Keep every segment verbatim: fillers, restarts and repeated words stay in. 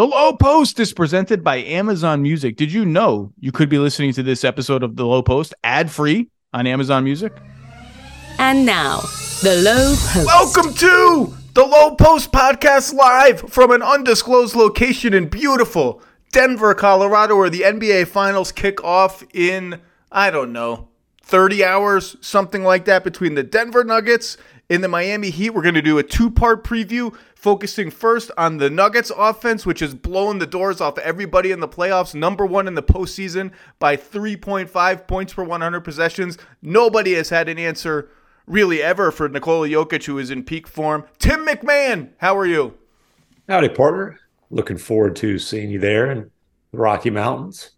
The Low Post is presented by Amazon Music. Did you know you could be listening to this episode of The Low Post ad-free on Amazon Music? And now, The Low Post. Welcome to The Low Post podcast live from an undisclosed location in beautiful Denver, Colorado, where the N B A Finals kick off in, I don't know, thirty hours, something like that, between the Denver Nuggets and the Miami Heat. We're going to do a two-part preview, focusing first on the Nuggets offense, which is blowing the doors off everybody in the playoffs. Number one in the postseason by three point five points per one hundred possessions. Nobody has had an answer really ever for Nikola Jokic, who is in peak form. Tim McMahon, how are you? Howdy, partner. Looking forward to seeing you there in the Rocky Mountains.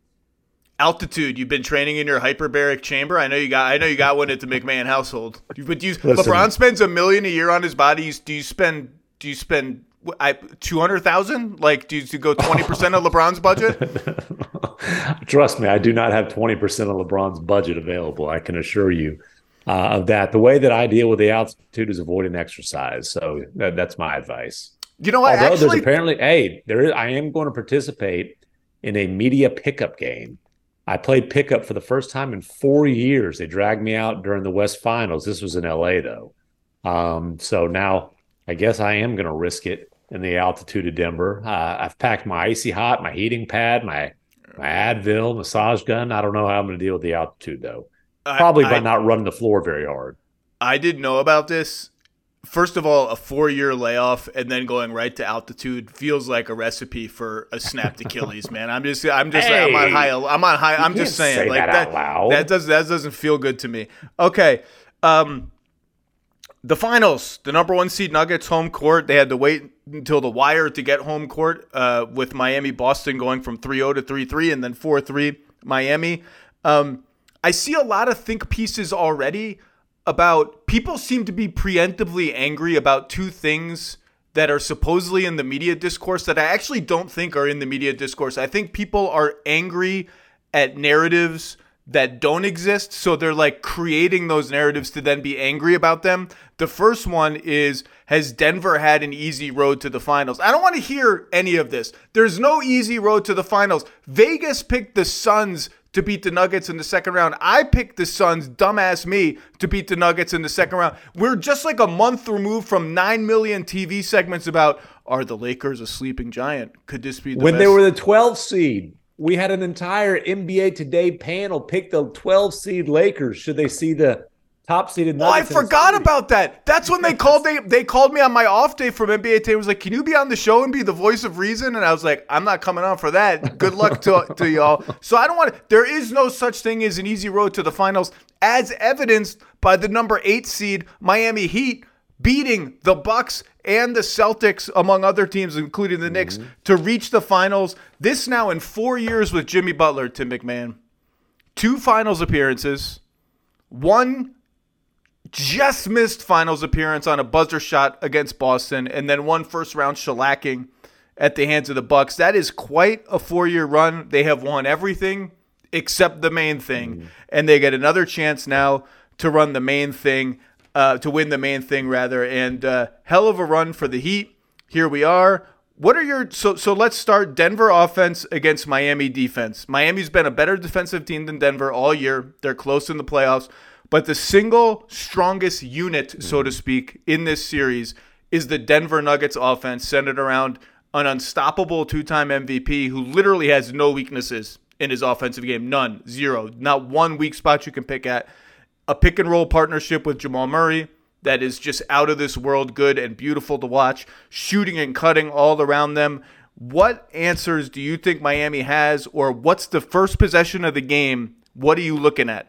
Altitude. You've been training in your hyperbaric chamber. I know you got. I know you got one at the McMahon household. But you, LeBron spends a million a year on his body. Do you spend? Do you spend I two hundred thousand? Like, do you go twenty percent of LeBron's budget? Trust me, I do not have twenty percent of LeBron's budget available. I can assure you uh, of that. The way that I deal with the altitude is avoiding exercise. So that, that's my advice. You know what? Although actually, there's apparently, hey, there is. I am going to participate in a media pickup game. I played pickup for the first time in four years. They dragged me out during the West Finals. This was in L A, though. Um, so now I guess I am going to risk it in the altitude of Denver. Uh, I've packed my Icy Hot, my heating pad, my, my Advil, massage gun. I don't know how I'm going to deal with the altitude, though. Probably I, by I, not running the floor very hard. I didn't know about this. First of all, a four-year layoff and then going right to altitude feels like a recipe for a snapped Achilles, man. I'm just, I'm just, hey, I'm on high. I'm on high. I'm just saying, say like that, that, loud. that does, that doesn't feel good to me. Okay, um, the finals, the number one seed Nuggets home court. They had to wait until the wire to get home court. Uh, with Miami, Boston going from three oh to three three and then four three Miami. Um, I see a lot of think pieces already. About people seem to be preemptively angry about two things that are supposedly in the media discourse that I actually don't think are in the media discourse. I think people are angry at narratives that don't exist. So they're like creating those narratives to then be angry about them. The first one is, has Denver had an easy road to the finals? I don't want to hear any of this. There's no easy road to the finals. Vegas picked the Suns to beat the Nuggets in the second round. I picked the Suns, dumbass me, to beat the Nuggets in the second round. We're just like a month removed from nine million T V segments about, are the Lakers a sleeping giant? Could this be the When best? They were the twelfth seed, we had an entire N B A Today panel pick the twelfth seed Lakers. Should they see the top-seeded Nuggets? Oh, I forgot about that. That's when they called they they called me on my off day from N B A Today. It was like, can you be on the show and be the voice of reason? And I was like, I'm not coming on for that. Good luck to, to y'all. So I don't want to – there is no such thing as an easy road to the finals, as evidenced by the number eight seed Miami Heat beating the Bucks and the Celtics, among other teams, including the Knicks, mm-hmm. to reach the finals. This now in four years with Jimmy Butler, Tim McMahon. Two finals appearances, one – just missed finals appearance on a buzzer shot against Boston, and then one first round shellacking at the hands of the Bucks. That is quite a four-year run. They have won everything except the main thing, mm. and they get another chance now to run the main thing, uh, to win the main thing rather. And uh, hell of a run for the Heat. Here we are. What are your so so? Let's start Denver offense against Miami defense. Miami's been a better defensive team than Denver all year. They're close in the playoffs. But the single strongest unit, so to speak, in this series is the Denver Nuggets offense, centered around an unstoppable two-time M V P who literally has no weaknesses in his offensive game. None. Zero. Not one weak spot you can pick at. A pick-and-roll partnership with Jamal Murray that is just out of this world good and beautiful to watch. Shooting and cutting all around them. What answers do you think Miami has, or what's the first possession of the game? What are you looking at?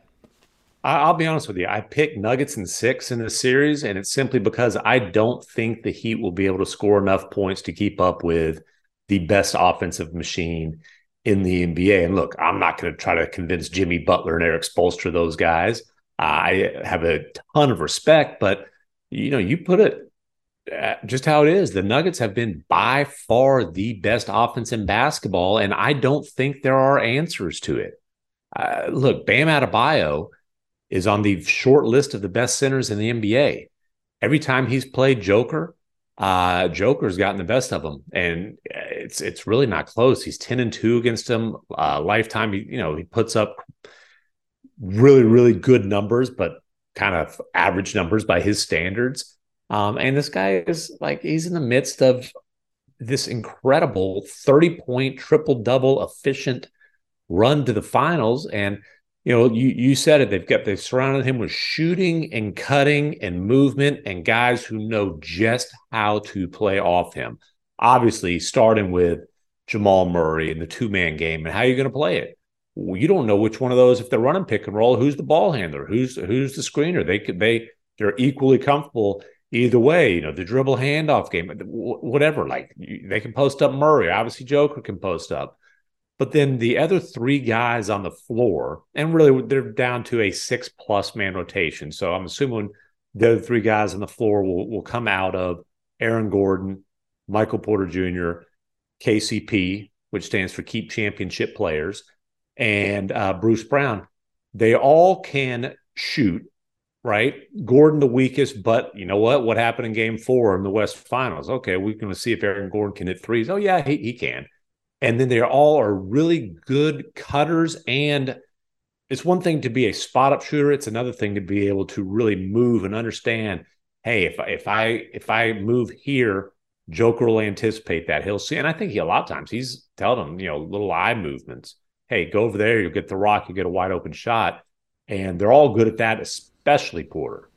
I'll be honest with you. I picked Nuggets in six in this series, and it's simply because I don't think the Heat will be able to score enough points to keep up with the best offensive machine in the N B A. And look, I'm not going to try to convince Jimmy Butler and Eric Spoelstra, those guys. I have a ton of respect, but you know, you put it just how it is. The Nuggets have been by far the best offense in basketball, and I don't think there are answers to it. Uh, look, Bam Adebayo is on the short list of the best centers in the N B A. Every time he's played Joker, uh, Joker's gotten the best of him, and it's it's really not close. He's ten and two against him, uh, lifetime. He, you know, he puts up really, really good numbers, but kind of average numbers by his standards. Um, and this guy is like, he's in the midst of this incredible thirty point triple double efficient run to the finals. And, you know, you, you said it, they've got, they've surrounded him with shooting and cutting and movement and guys who know just how to play off him. Obviously starting with Jamal Murray and the two man game and how you're going to play it. You don't know which one of those, if they're running pick and roll, who's the ball handler, who's, who's the screener. They could, they, they're equally comfortable either way, you know, the dribble handoff game, whatever, like they can post up Murray. Obviously Joker can post up, but then the other three guys on the floor, and really they're down to a six plus man rotation. So I'm assuming the other three guys on the floor will, will come out of Aaron Gordon, Michael Porter Junior, K C P, which stands for Keep Championship Players, and uh, Bruce Brown. They all can shoot. Right. Gordon, the weakest, but you know what? What happened in game four in the West Finals? Okay, we're going to see if Aaron Gordon can hit threes. Oh, yeah, he, he can. And then they all are really good cutters. And it's one thing to be a spot up shooter. It's another thing to be able to really move and understand, hey, if, if I if I move here, Joker will anticipate that. He'll see. And I think he, a lot of times he's telling them, you know, little eye movements. Hey, go over there. You'll get the rock. You'll get a wide open shot. And they're all good at that, especially Porter.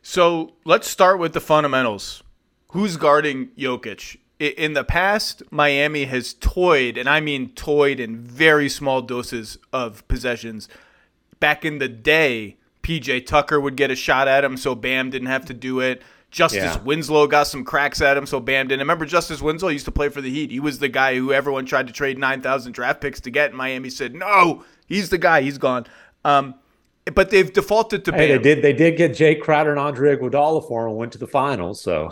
So let's start with the fundamentals. Who's guarding Jokic? In the past, Miami has toyed, and I mean toyed in very small doses of possessions. Back in the day, P J Tucker would get a shot at him, so Bam didn't have to do it. Justice yeah. Winslow got some cracks at him, so Bam didn't. Remember, Justice Winslow used to play for the Heat. He was the guy who everyone tried to trade nine thousand draft picks to get, and Miami said, no, he's the guy, he's gone. Um, but they've defaulted to hey, Bam. They did. They did get Jay Crowder and Andre Iguodala for him and went to the finals. So,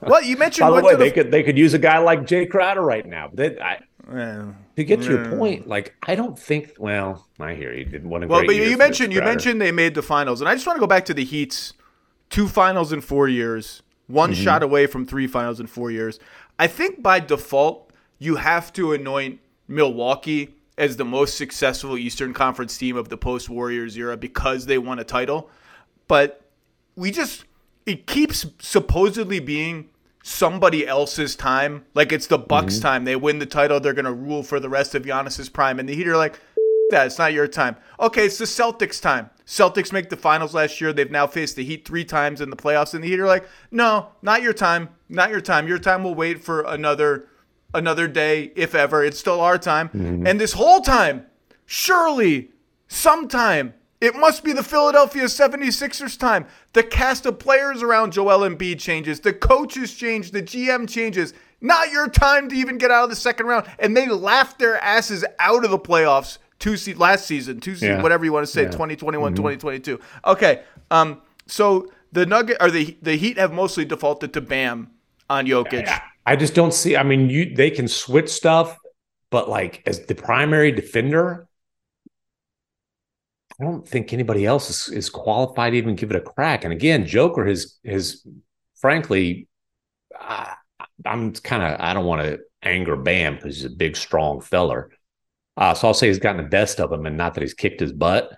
well, you mentioned. By the way, the they f- could they could use a guy like Jay Crowder right now. But they, I, well, to get well. to your point, like I don't think. Well, I hear you didn't want to. Well, but you mentioned you mentioned they made the finals, and I just want to go back to the Heat's two finals in four years, one mm-hmm. shot away from three finals in four years. I think by default you have to anoint Milwaukee as the most successful Eastern Conference team of the post-Warriors era because they won a title. But we just – it keeps supposedly being somebody else's time. Like it's the Bucks' mm-hmm. time. They win the title. They're going to rule for the rest of Giannis's prime. And the Heat are like, that. It's not your time. Okay, it's the Celtics' time. Celtics make the finals last year. They've now faced the Heat three times in the playoffs. And the Heat are like, no, not your time. Not your time. Your time will wait for another – another day, if ever. It's still our time. Mm-hmm. And this whole time, surely, sometime, it must be the Philadelphia seventy-sixers time. The cast of players around Joel Embiid changes. The coaches change. The G M changes. Not your time to even get out of the second round. And they laughed their asses out of the playoffs two se- last season, two se- yeah. whatever you want to say, yeah. twenty twenty-one, mm-hmm. twenty twenty-two. Okay, um, so the Nugget or the the Heat have mostly defaulted to Bam on Jokic. Yeah. I just don't see. I mean, you they can switch stuff, but like as the primary defender, I don't think anybody else is, is qualified to even give it a crack. And again, Joker has has frankly, I, I'm kind of I don't want to anger Bam because he's a big, strong feller. Uh, so I'll say he's gotten the best of him, and not that he's kicked his butt,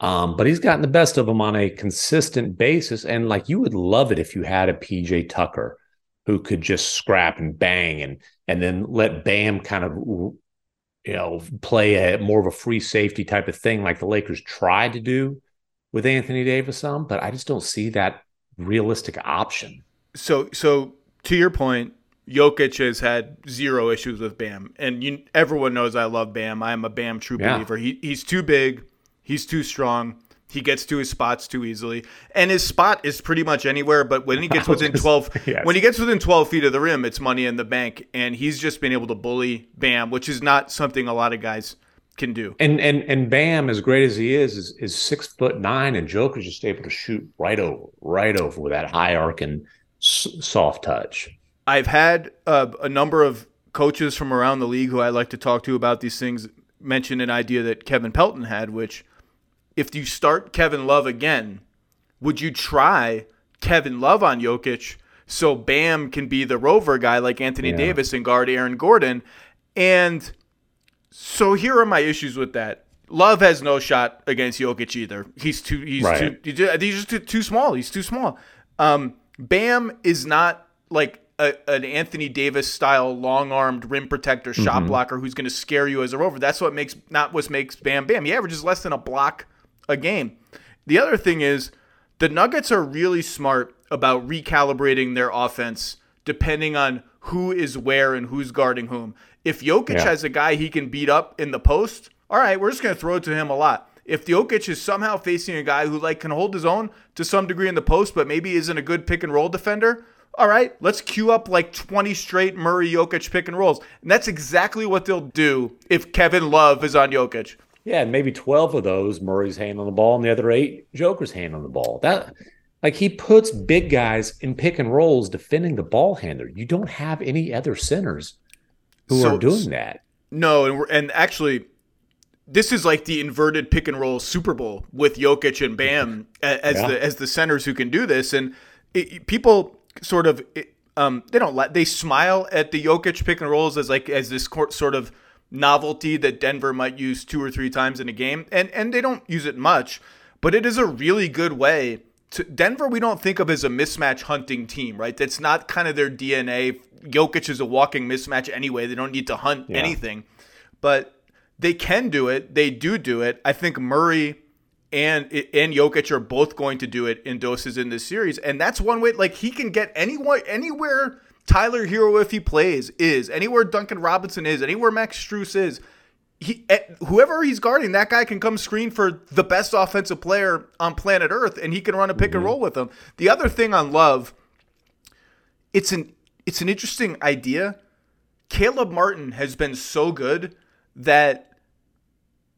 um, but he's gotten the best of him on a consistent basis. And like you would love it if you had a P J Tucker who could just scrap and bang and and then let Bam kind of, you know, play a more of a free safety type of thing like the Lakers tried to do with Anthony Davis some, but I just don't see that realistic option. So so to your point, Jokic has had zero issues with Bam. And you, everyone knows I love Bam. I am a Bam true yeah. believer. He He's too big. He's too strong. He gets to his spots too easily, and his spot is pretty much anywhere. But when he gets within twelve, yes. when he gets within twelve feet of the rim, it's money in the bank, and he's just been able to bully Bam, which is not something a lot of guys can do. And and and Bam, as great as he is, is, is six foot nine, and Joker's just able to shoot right over, right over with that high arc and s- soft touch. I've had uh, a number of coaches from around the league who I like to talk to about these things mention an idea that Kevin Pelton had, which. If you start Kevin Love again, would you try Kevin Love on Jokic so Bam can be the rover guy like Anthony yeah. Davis and guard Aaron Gordon. And so here are my issues with that. Love has no shot against Jokic either. He's too. He's right. too. He's just too, too small. He's too small. Um, Bam is not like a, an Anthony Davis style long armed rim protector, shot mm-hmm. blocker who's going to scare you as a rover. That's what makes not what makes Bam Bam. He averages less than a block a game. The other thing is the Nuggets are really smart about recalibrating their offense depending on who is where and who's guarding whom. If Jokic yeah. has a guy he can beat up in the post, all right, we're just going to throw it to him a lot. If Jokic is somehow facing a guy who like can hold his own to some degree in the post, but maybe isn't a good pick and roll defender, all right, let's queue up like twenty straight Murray Jokic pick and rolls. And that's exactly what they'll do if Kevin Love is on Jokic. Yeah, and maybe twelve of those Murray's hand on the ball and the other eight Joker's hand on the ball. That like he puts big guys in pick and rolls defending the ball handler. You don't have any other centers who so, are doing that. No, and we're, and actually this is like the inverted pick and roll Super Bowl with Jokic and Bam as yeah. the as the centers who can do this. And it, people sort of it, um, they don't let, they smile at the Jokic pick and rolls as like as this court sort of novelty that Denver might use two or three times in a game, and and they don't use it much, but it is a really good way to Denver. We don't think of as a mismatch hunting team, right? That's not kind of their D N A. Jokic is a walking mismatch anyway. They don't need to hunt yeah. anything, but they can do it. They do do it. I think Murray and and Jokic are both going to do it in doses in this series, and that's one way. Like he can get anyone anywhere. Tyler Hero, if he plays, is anywhere Duncan Robinson is, anywhere Max Strus is. He whoever he's guarding, that guy can come screen for the best offensive player on planet Earth, and he can run a pick mm-hmm. and roll with him. The other thing on Love, it's an it's an interesting idea. Caleb Martin has been so good that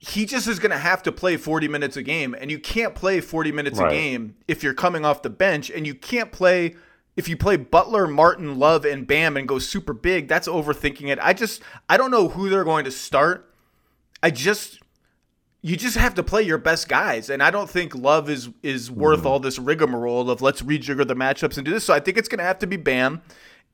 he just is going to have to play forty minutes a game, and you can't play forty minutes right. a game if you're coming off the bench, and you can't play if you play Butler, Martin, Love, and Bam and go super big. That's overthinking it. I just I don't know who they're going to start. I just you just have to play your best guys, and I don't think Love is is worth mm-hmm. all this rigmarole of let's rejigger the matchups and do this. So I think it's going to have to be Bam.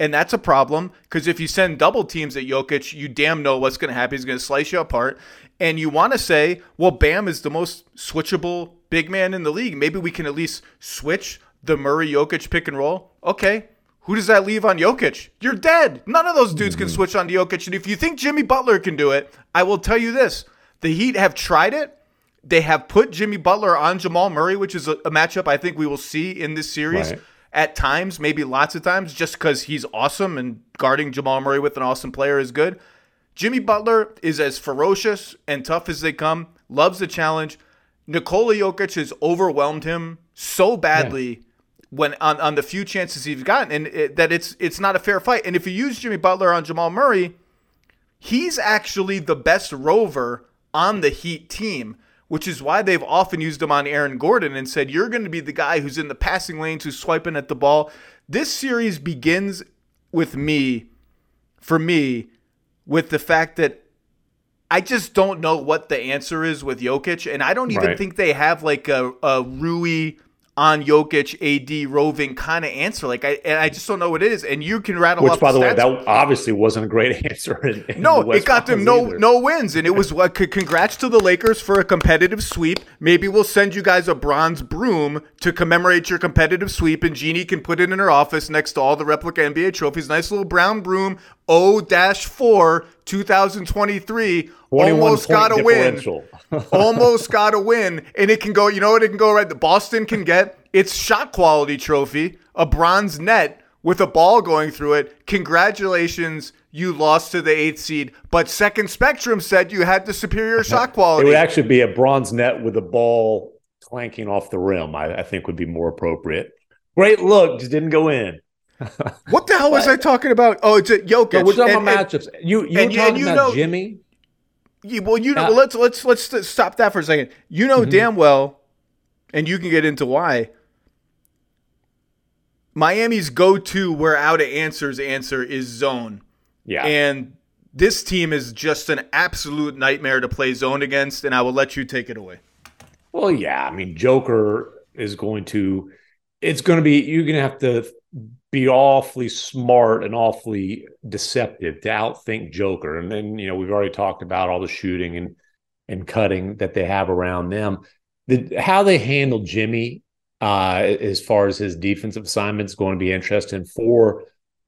And that's a problem because if you send double teams at Jokic, you damn know what's going to happen. He's going to slice you apart. And you want to say, well, Bam is the most switchable big man in the league. Maybe we can at least switch the Murray-Jokic pick and roll. Okay, who does that leave on Jokic? You're dead. None of those dudes mm-hmm. can switch on to Jokic. And if you think Jimmy Butler can do it, I will tell you this. The Heat have tried it. They have put Jimmy Butler on Jamal Murray, which is a, a matchup I think we will see in this series. Right. At times, maybe lots of times, just because he's awesome and guarding Jamal Murray with an awesome player is good. Jimmy Butler is as ferocious and tough as they come, loves the challenge. Nikola Jokic has overwhelmed him so badly yeah. when on, on the few chances he's gotten and it, that it's it's not a fair fight. And if you use Jimmy Butler on Jamal Murray, he's actually the best rover on the Heat team, which is why they've often used him on Aaron Gordon and said, you're going to be the guy who's in the passing lanes, who's swiping at the ball. This series begins with me, for me, with the fact that I just don't know what the answer is with Jokic. And I don't even right. think they have like a, a Rui on Jokic, A D roving kind of answer. Like I, and I just don't know what it is. And you can rattle off. Which, by the, the way, that obviously wasn't a great answer. In, in no, the it got them no either. no wins, and it was like congrats to the Lakers for a competitive sweep. Maybe we'll send you guys a bronze broom to commemorate your competitive sweep, and Jeannie can put it in her office next to all the replica N B A trophies. Nice little brown broom. oh four two thousand twenty-three almost got a win. almost got a win. And it can go, you know what it can go, right? The Boston can get its shot quality trophy, a bronze net with a ball going through it. Congratulations, you lost to the eighth seed. But Second Spectrum said you had the superior shot quality. It would actually be a bronze net with a ball clanking off the rim, I, I think would be more appropriate. Great look, just didn't go in. What the hell was but, I talking about? Oh, it's a Jokic. No, we're talking and, about matchups. And, you you and, were talking and you about know, Jimmy? Yeah, well, you know, uh, well, let's let's let's stop that for a second. You know mm-hmm. damn well, and you can get into why. Miami's go-to, we're out of answers. Answer is zone. Yeah, and this team is just an absolute nightmare to play zone against. And I will let you take it away. Well, yeah, I mean, Joker is going to. It's going to be. You're going to have to be awfully smart and awfully deceptive to outthink Joker. And then, you know, we've already talked about all the shooting and and cutting that they have around them. The, how they handle Jimmy uh, as far as his defensive assignments is going to be interesting for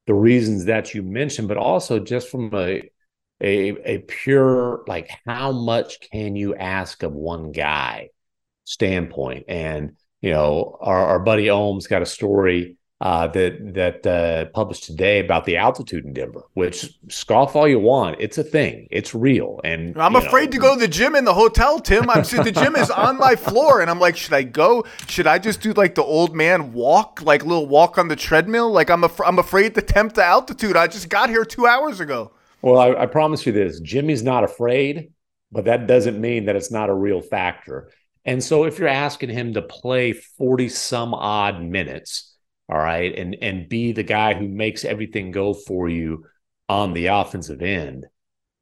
the reasons that you mentioned, but also just from a a, a pure, like, how much can you ask of one guy standpoint. And, you know, our, our buddy Ohm's got a story Uh, that that uh, published today about the altitude in Denver, which scoff all you want. It's a thing. It's real. And I'm afraid know. to go to the gym in the hotel, Tim. I'm The gym is on my floor, and I'm like, should I go? Should I just do like the old man walk, like little walk on the treadmill? Like I'm, af- I'm afraid to tempt the altitude. I just got here two hours ago. Well, I, I promise you this. Jimmy's not afraid, but that doesn't mean that it's not a real factor. And so if you're asking him to play forty-some-odd minutes, all right, and and be the guy who makes everything go for you on the offensive end,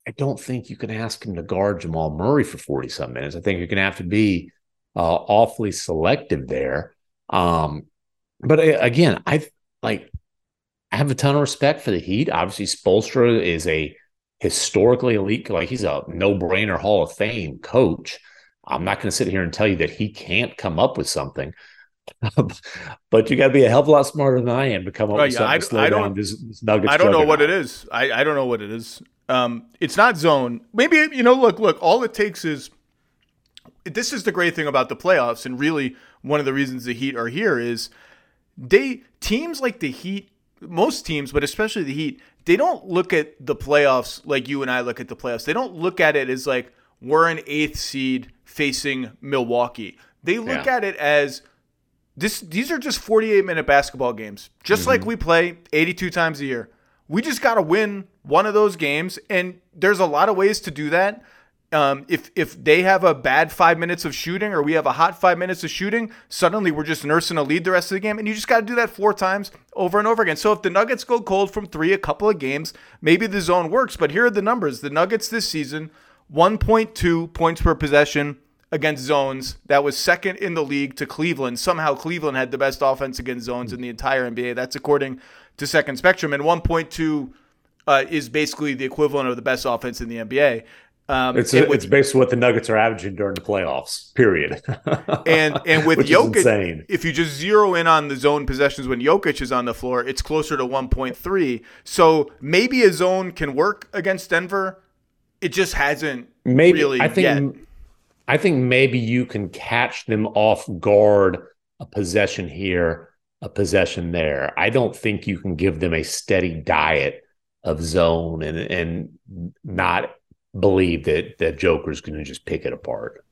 I don't think you can ask him to guard Jamal Murray for forty-some minutes. I think you're going to have to be uh, awfully selective there. Um, but I, again, I like I have a ton of respect for the Heat. Obviously, Spoelstra is a historically elite, like he's a no-brainer Hall of Fame coach. I'm not going to sit here and tell you that he can't come up with something. But you got to be a hell of a lot smarter than I am to come up right, with something yeah, I, to slow I down this, this Nuggets. I don't know what out. it is. I, I don't know what it is. Um, it's not zone. Maybe, you know, look, look, all it takes is – this is the great thing about the playoffs, and really one of the reasons the Heat are here is they teams like the Heat, most teams, but especially the Heat, they don't look at the playoffs like you and I look at the playoffs. They don't look at it as like we're an eighth seed facing Milwaukee. They look yeah. at it as – This, these are just forty-eight minute basketball games, just mm-hmm. like we play eighty-two times a year. We just got to win one of those games, and there's a lot of ways to do that. Um, if if they have a bad five minutes of shooting or we have a hot five minutes of shooting, suddenly we're just nursing a lead the rest of the game, and you just got to do that four times over and over again. So if the Nuggets go cold from three a couple of games, maybe the zone works, but here are the numbers. The Nuggets this season, one point two points per possession against zones. That was second in the league to Cleveland. Somehow Cleveland had the best offense against zones in the entire N B A. That's according to Second Spectrum. And one point two uh, is basically the equivalent of the best offense in the N B A. Um, it's with, it's basically what the Nuggets are averaging during the playoffs, period. and and with Jokic, if you just zero in on the zone possessions when Jokic is on the floor, it's closer to one point three. So maybe a zone can work against Denver. It just hasn't maybe, really I think yet. M- I think maybe you can catch them off guard, a possession here, a possession there. I don't think you can give them a steady diet of zone and and not believe that that Joker's going to just pick it apart.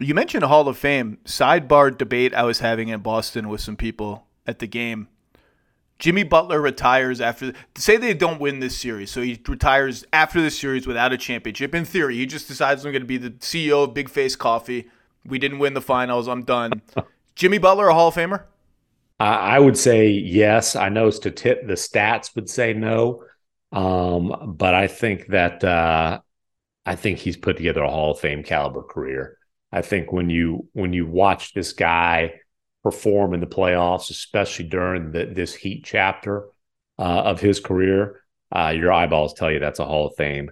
You mentioned Hall of Fame. Sidebar debate I was having in Boston with some people at the game. Jimmy Butler retires after – say they don't win this series, so he retires after the series without a championship. In theory, he just decides I'm going to be the C E O of Big Face Coffee. We didn't win the finals. I'm done. Jimmy Butler, a Hall of Famer? I would say yes. I know stati- the stats would say no, um, but I think that uh, I think he's put together a Hall of Fame caliber career. I think when you when you watch this guy – perform in the playoffs, especially during the, this Heat chapter uh, of his career, uh, your eyeballs tell you that's a Hall of Fame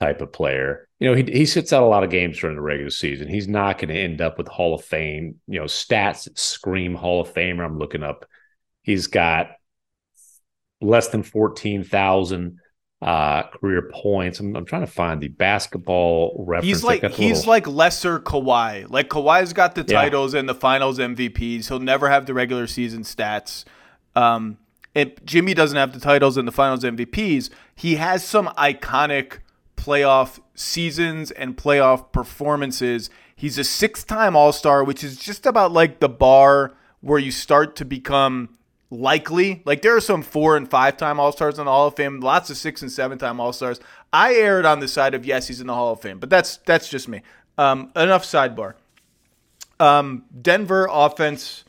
type of player. You know, he he sits out a lot of games during the regular season. He's not going to end up with Hall of Fame, you know, stats that scream Hall of Famer. I'm looking up. He's got less than fourteen thousand uh, career points. I'm, I'm trying to find the basketball reference. He's like, like he's little... like lesser Kawhi. Like Kawhi's got the titles yeah. and the finals M V Ps. He'll never have the regular season stats. Um, and Jimmy doesn't have the titles and the finals M V Ps. He has some iconic playoff seasons and playoff performances. He's a six-time All-Star, which is just about like the bar where you start to become likely. Like there are some four and five time All-Stars in the Hall of Fame, lots of six and seven time All-Stars. I erred on the side of yes, he's in the Hall of Fame, but that's that's just me. Um, enough sidebar. Um, Denver offense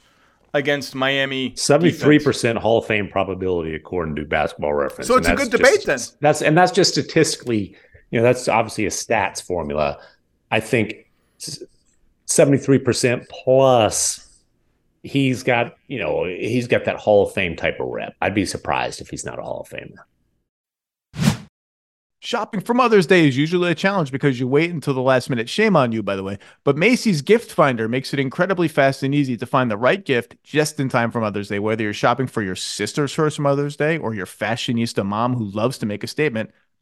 against Miami. seventy-three percent defense. Hall of Fame probability according to Basketball Reference. So it's a good debate just, then. That's and that's just statistically, you know, that's obviously a stats formula. I think seventy-three percent plus he's got, you know, he's got that Hall of Fame type of rep. I'd be surprised if he's not a Hall of Famer. Shopping for Mother's Day is usually a challenge because you wait until the last minute. Shame on you, by the way. But Macy's Gift Finder makes it incredibly fast and easy to find the right gift just in time for Mother's Day. Whether you're shopping for your sister's first Mother's Day or your fashionista mom who loves to make a statement,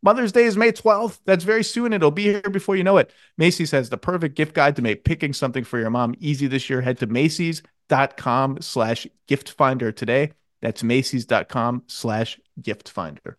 Mother's Day is May twelfth. That's very soon. It'll be here before you know it. Macy's has the perfect gift guide to make picking something for your mom easy this year. Head to Macy's.com slash gift finder today. That's Macy's.com slash gift finder.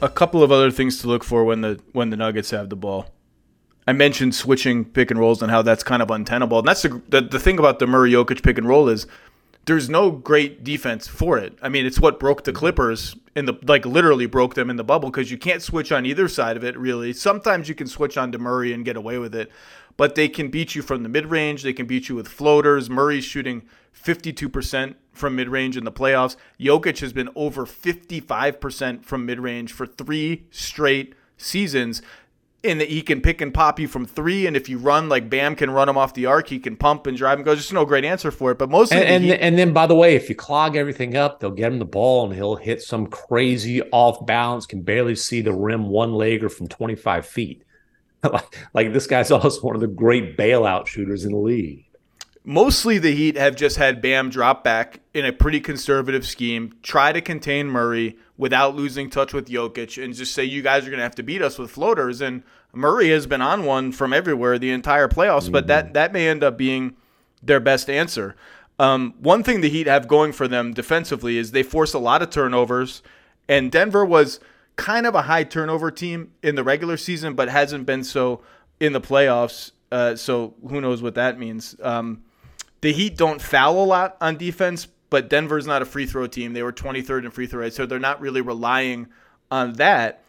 A couple of other things to look for when the when the Nuggets have the ball. I mentioned switching pick and rolls and how that's kind of untenable. And that's the the, the thing about the Murray Jokic pick and roll is there's no great defense for it. I mean, it's what broke the Clippers in the like literally broke them in the bubble because you can't switch on either side of it really. Sometimes you can switch on to Murray and get away with it, but they can beat you from the mid range. They can beat you with floaters. Murray's shooting fifty-two percent from mid-range in the playoffs. Jokic has been over fifty-five percent from mid-range for three straight seasons, in that he can pick and pop you from three, and if you run like Bam can run him off the arc, he can pump and drive and go. Just no great answer for it, but mostly... And, the and, and then, by the way, if you clog everything up, they'll get him the ball, and he'll hit some crazy off-balance, can barely see the rim one-legger from twenty-five feet. Like, this guy's also one of the great bailout shooters in the league. Mostly the Heat have just had Bam drop back in a pretty conservative scheme, try to contain Murray without losing touch with Jokic, and just say, you guys are going to have to beat us with floaters. And Murray has been on one from everywhere the entire playoffs, mm-hmm. but that, that may end up being their best answer. Um, one thing the Heat have going for them defensively is they force a lot of turnovers, and Denver was kind of a high turnover team in the regular season, but hasn't been so in the playoffs. Uh, so who knows what that means. Um, The Heat don't foul a lot on defense, but Denver's not a free throw team. They were twenty-third in free throw rate, so they're not really relying on that.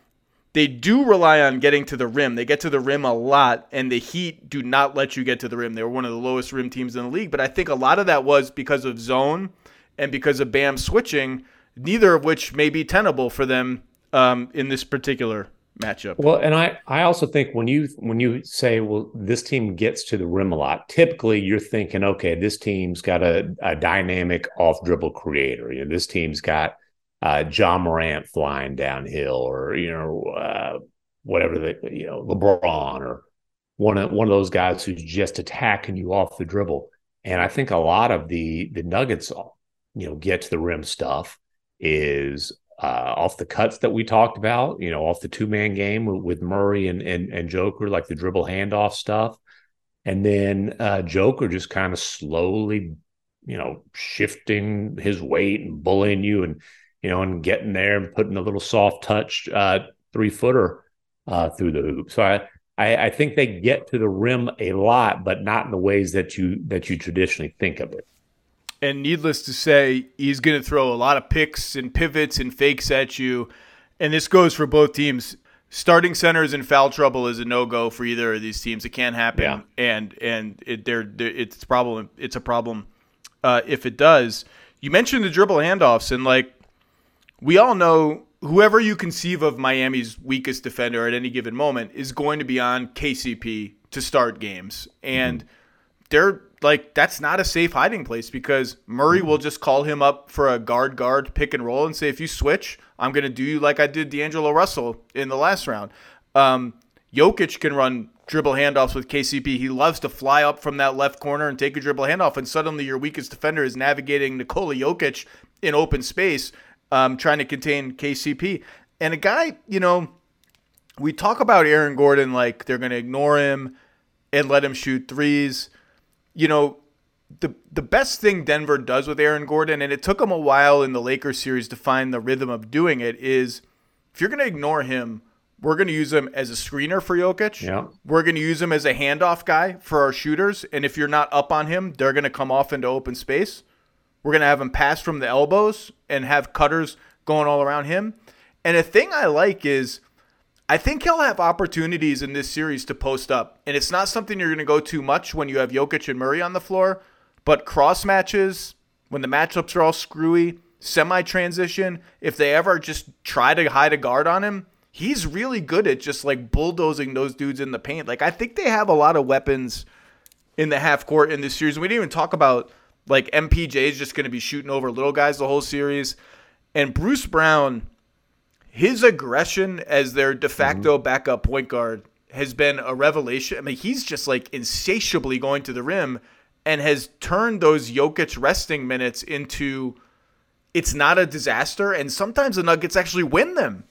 They do rely on getting to the rim. They get to the rim a lot, and the Heat do not let you get to the rim. They were one of the lowest rim teams in the league, but I think a lot of that was because of zone and because of Bam switching, neither of which may be tenable for them um, in this particular matchup. Well, and I, I also think when you when you say, well, this team gets to the rim a lot, typically you're thinking, okay, this team's got a, a dynamic off-dribble creator. You know, this team's got uh, John Morant flying downhill, or, you know, uh, whatever, the, you know, LeBron, or one of, one of those guys who's just attacking you off the dribble. And I think a lot of the, the Nuggets, you know, get to the rim stuff is – Uh, off the cuts that we talked about, you know, off the two-man game with, with Murray and, and and Joker, like the dribble handoff stuff. And then uh, Joker just kind of slowly, you know, shifting his weight and bullying you and, you know, and getting there and putting a little soft touch uh, three-footer uh, through the hoop. So I, I, I think they get to the rim a lot, but not in the ways that you that you traditionally think of it. And needless to say, he's going to throw a lot of picks and pivots and fakes at you. And this goes for both teams. Starting centers in foul trouble is a no-go for either of these teams. It can't happen. Yeah. And and it, they're, they're, it's, problem, it's a problem uh, if it does. You mentioned the dribble handoffs. And, like, we all know whoever you conceive of Miami's weakest defender at any given moment is going to be on K C P to start games. And mm-hmm. they're like, that's not a safe hiding place, because Murray will just call him up for a guard guard pick and roll and say, if you switch, I'm going to do you like I did D'Angelo Russell in the last round. Um, Jokic can run dribble handoffs with K C P. He loves to fly up from that left corner and take a dribble handoff, and suddenly your weakest defender is navigating Nikola Jokic in open space, um, trying to contain K C P. And a guy, you know, we talk about Aaron Gordon like they're going to ignore him and let him shoot threes. You know, the the best thing Denver does with Aaron Gordon, and it took him a while in the Lakers series to find the rhythm of doing it, is if you're going to ignore him, we're going to use him as a screener for Jokic. Yeah. We're going to use him as a handoff guy for our shooters. And if you're not up on him, they're going to come off into open space. We're going to have him pass from the elbows and have cutters going all around him. And a thing I like is I think he'll have opportunities in this series to post up. And it's not something you're going to go too much when you have Jokic and Murray on the floor. But cross matches, when the matchups are all screwy, semi-transition, if they ever just try to hide a guard on him, he's really good at just like bulldozing those dudes in the paint. Like, I think they have a lot of weapons in the half court in this series. We didn't even talk about like M P J is just going to be shooting over little guys the whole series. And Bruce Brown, his aggression as their de facto mm-hmm. backup point guard has been a revelation. I mean, he's just like insatiably going to the rim and has turned those Jokic resting minutes into it's not a disaster. And sometimes the Nuggets actually win them.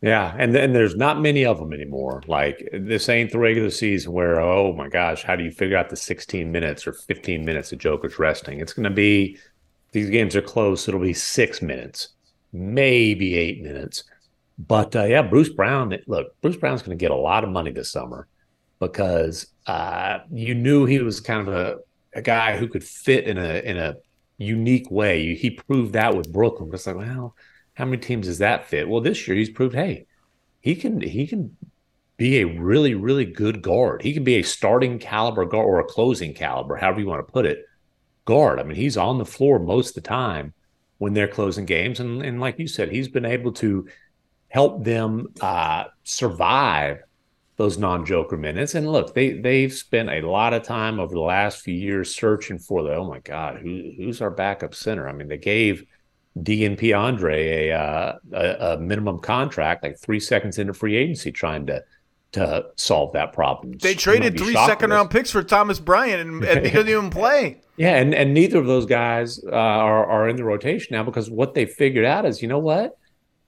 Yeah, and then there's not many of them anymore. Like, this ain't the regular season where, oh my gosh, how do you figure out the sixteen minutes or fifteen minutes of Jokic resting? It's going to be, these games are close, it'll be six minutes, maybe eight minutes. But, uh, yeah, Bruce Brown, look, Bruce Brown's going to get a lot of money this summer because uh, you knew he was kind of a, a guy who could fit in a in a unique way. He proved that with Brooklyn. It's like, well, how many teams does that fit? Well, this year he's proved, hey, he can he can be a really, really good guard. He can be a starting caliber guard or a closing caliber, however you want to put it, guard. I mean, he's on the floor most of the time when they're closing games. And, and like you said, he's been able to help them uh, survive those non-Joker minutes. And look, they, they've spent a lot of time over the last few years searching for the, oh my God, who, who's our backup center? I mean, they gave D and P Andre a, uh, a a minimum contract, like three seconds into free agency, trying to to solve that problem. They traded three second round picks for Thomas Bryant, and, and he couldn't even play. Yeah, and, and neither of those guys uh, are are in the rotation now because what they figured out is, you know what?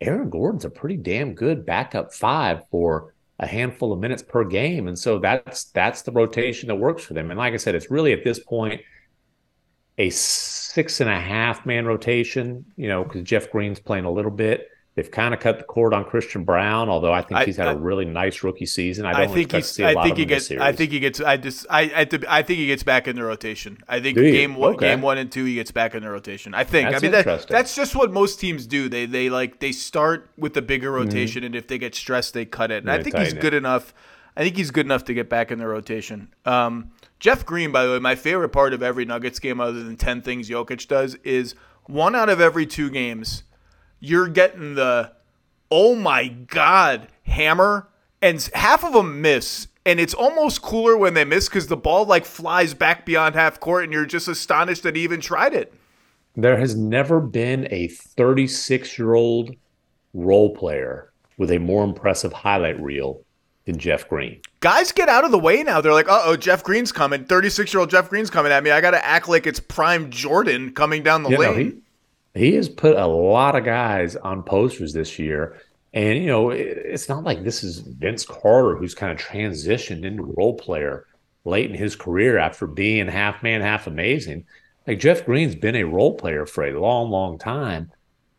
Aaron Gordon's a pretty damn good backup five for a handful of minutes per game. And so that's that's the rotation that works for them. And like I said, it's really at this point a six and a half man rotation, you know, because Jeff Green's playing a little bit. They've kind of cut the cord on Christian Brown, although I think I, he's had I, a really nice rookie season. I don't I think expect to see a I lot think of he him gets, this series. I think he gets. I just. I. I, I think he gets back in the rotation. I think game one, okay. game one and two, he gets back in the rotation. I think. That's I mean, that, that's just what most teams do. They they like they start with the bigger rotation, mm-hmm. and if they get stressed, they cut it. And I think he's good it. enough. I think he's good enough to get back in the rotation. Um, Jeff Green, by the way, my favorite part of every Nuggets game, other than ten things Jokic does, is one out of every two games, you're getting the, oh my God, hammer, and half of them miss, and it's almost cooler when they miss because the ball like flies back beyond half court, and you're just astonished that he even tried it. There has never been a thirty-six-year-old role player with a more impressive highlight reel than Jeff Green. Guys get out of the way now. They're like, uh-oh, Jeff Green's coming. thirty-six-year-old Jeff Green's coming at me. I got to act like it's prime Jordan coming down the you lane. Know, he- He has put a lot of guys on posters this year. And, you know, it, it's not like this is Vince Carter, who's kind of transitioned into role player late in his career after being half man, half amazing. Like, Jeff Green's been a role player for a long, long time.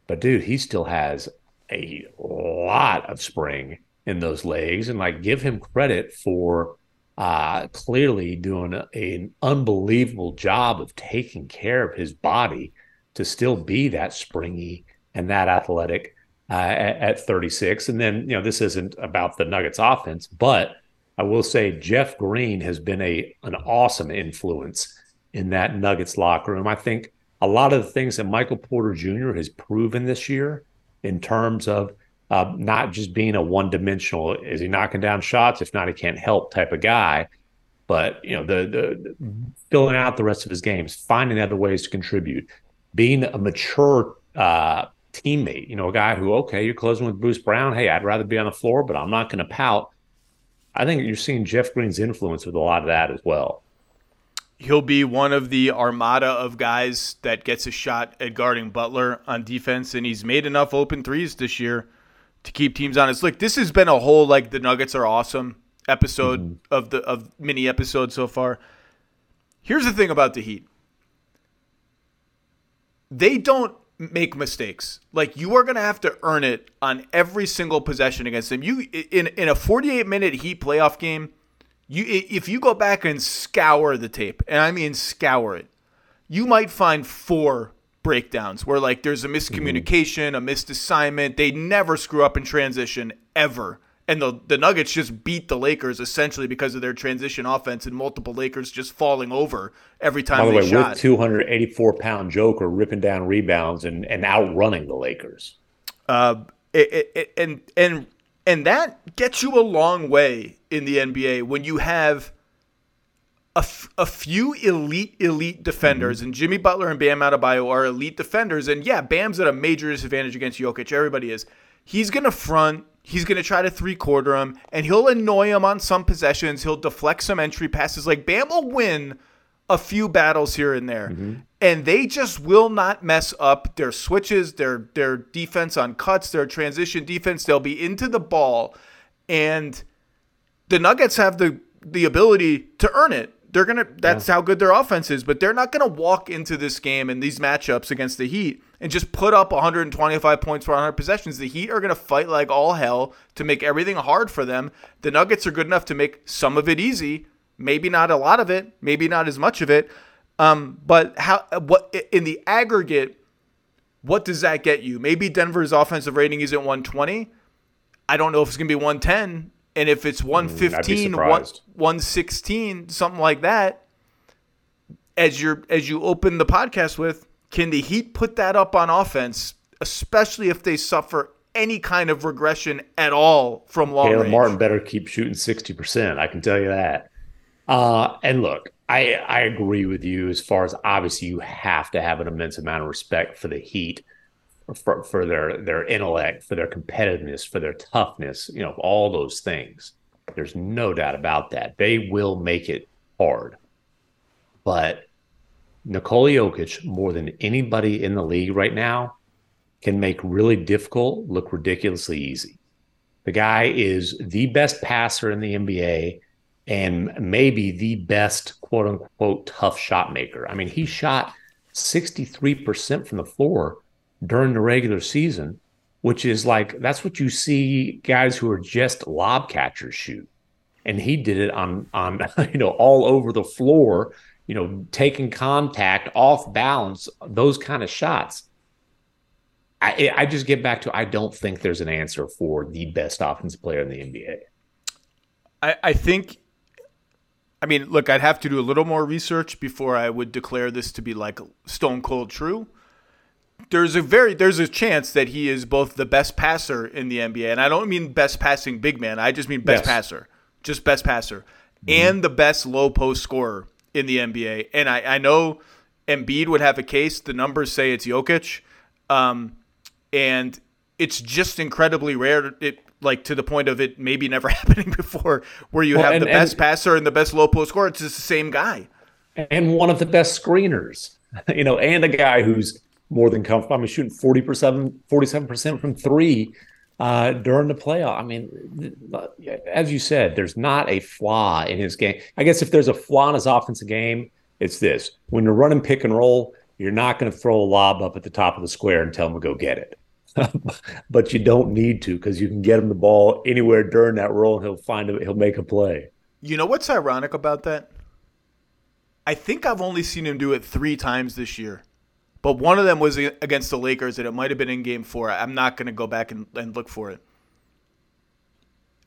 But, dude, he still has a lot of spring in those legs. And, like, give him credit for uh, clearly doing a, an unbelievable job of taking care of his body to still be that springy and that athletic uh, at, at thirty-six. And then, you know, this isn't about the Nuggets offense, but I will say Jeff Green has been a an awesome influence in that Nuggets locker room. I think a lot of the things that Michael Porter Junior has proven this year, in terms of uh, not just being a one-dimensional, is he knocking down shots? If not, he can't help type of guy. But, you know, the, the, the filling out the rest of his games, finding other ways to contribute, being a mature uh, teammate, you know, a guy who, okay, you're closing with Bruce Brown. Hey, I'd rather be on the floor, but I'm not going to pout. I think you're seeing Jeff Green's influence with a lot of that as well. He'll be one of the armada of guys that gets a shot at guarding Butler on defense, and he's made enough open threes this year to keep teams honest. Look, this has been a whole, like, the Nuggets are awesome episode mm-hmm. of the of mini episode so far. Here's the thing about the Heat. They don't make mistakes. Like, you are going to have to earn it on every single possession against them. You in in a forty-eight minute Heat playoff game, you if you go back and scour the tape, and I mean scour it, you might find four breakdowns where, like, there's a miscommunication, mm-hmm. a missed assignment. They never screw up in transition ever. And the the Nuggets just beat the Lakers essentially because of their transition offense and multiple Lakers just falling over every time they shot. By the way, with two hundred eighty-four pound Joker ripping down rebounds and, and outrunning the Lakers. Uh, it, it, it, and and and that gets you a long way in the N B A when you have a, f- a few elite, elite defenders. Mm-hmm. And Jimmy Butler and Bam Adebayo are elite defenders. And, yeah, Bam's at a major disadvantage against Jokic. Everybody is. He's going to front. He's going to try to three-quarter him, and he'll annoy him on some possessions. He'll deflect some entry passes. Like, Bam will win a few battles here and there, mm-hmm. and they just will not mess up their switches, their their defense on cuts, their transition defense. They'll be into the ball, and the Nuggets have the the ability to earn it. They're gonna. That's yeah. how good their offense is, but they're not going to walk into this game and these matchups against the Heat and just put up one hundred twenty-five points for one hundred possessions. The Heat are going to fight like all hell to make everything hard for them. The Nuggets are good enough to make some of it easy, maybe not a lot of it, maybe not as much of it. Um, but how? What in the aggregate, what does that get you? Maybe Denver's offensive rating isn't one twenty. I don't know if it's going to be one ten. And if it's one fifteen, one sixteen, something like that, as you as you open the podcast with, can the Heat put that up on offense, especially if they suffer any kind of regression at all from long Caleb range? Caleb Martin better keep shooting sixty percent, I can tell you that. Uh, and look, I, I agree with you as far as obviously you have to have an immense amount of respect for the Heat. For, for their their intellect, for their competitiveness, for their toughness, you know, all those things. There's no doubt about that. They will make it hard. But Nikola Jokic, more than anybody in the league right now, can make really difficult look ridiculously easy. The guy is the best passer in the N B A and maybe the best quote-unquote tough shot maker. I mean, he shot sixty-three percent from the floor during the regular season, which is like, that's what you see guys who are just lob catchers shoot. And he did it on, on, you know, all over the floor, you know, taking contact, off balance, those kind of shots. I, I just get back to, I don't think there's an answer for the best offensive player in the N B A. I, I think, I mean, look, I'd have to do a little more research before I would declare this to be like stone cold true. There's a very there's a chance that he is both the best passer in the N B A, and I don't mean best passing big man. I just mean best yes. passer, just best passer, mm-hmm. and the best low post scorer in the N B A. And I, I know Embiid would have a case. The numbers say it's Jokic, um, and it's just incredibly rare. It like to the point of it maybe never happening before, where you well, have and, the best and, passer and the best low post scorer. It's just the same guy, and one of the best screeners, you know, and a guy who's more than comfortable. I mean, shooting forty-seven percent from three uh, during the playoff. I mean, as you said, there's not a flaw in his game. I guess if there's a flaw in his offensive game, it's this. When you're running pick and roll, you're not going to throw a lob up at the top of the square and tell him to go get it. But you don't need to, because you can get him the ball anywhere during that roll and he'll find it. He'll make a play. You know what's ironic about that? I think I've only seen him do it three times this year. But one of them was against the Lakers, and it might have been in game four. I'm not going to go back and, and look for it.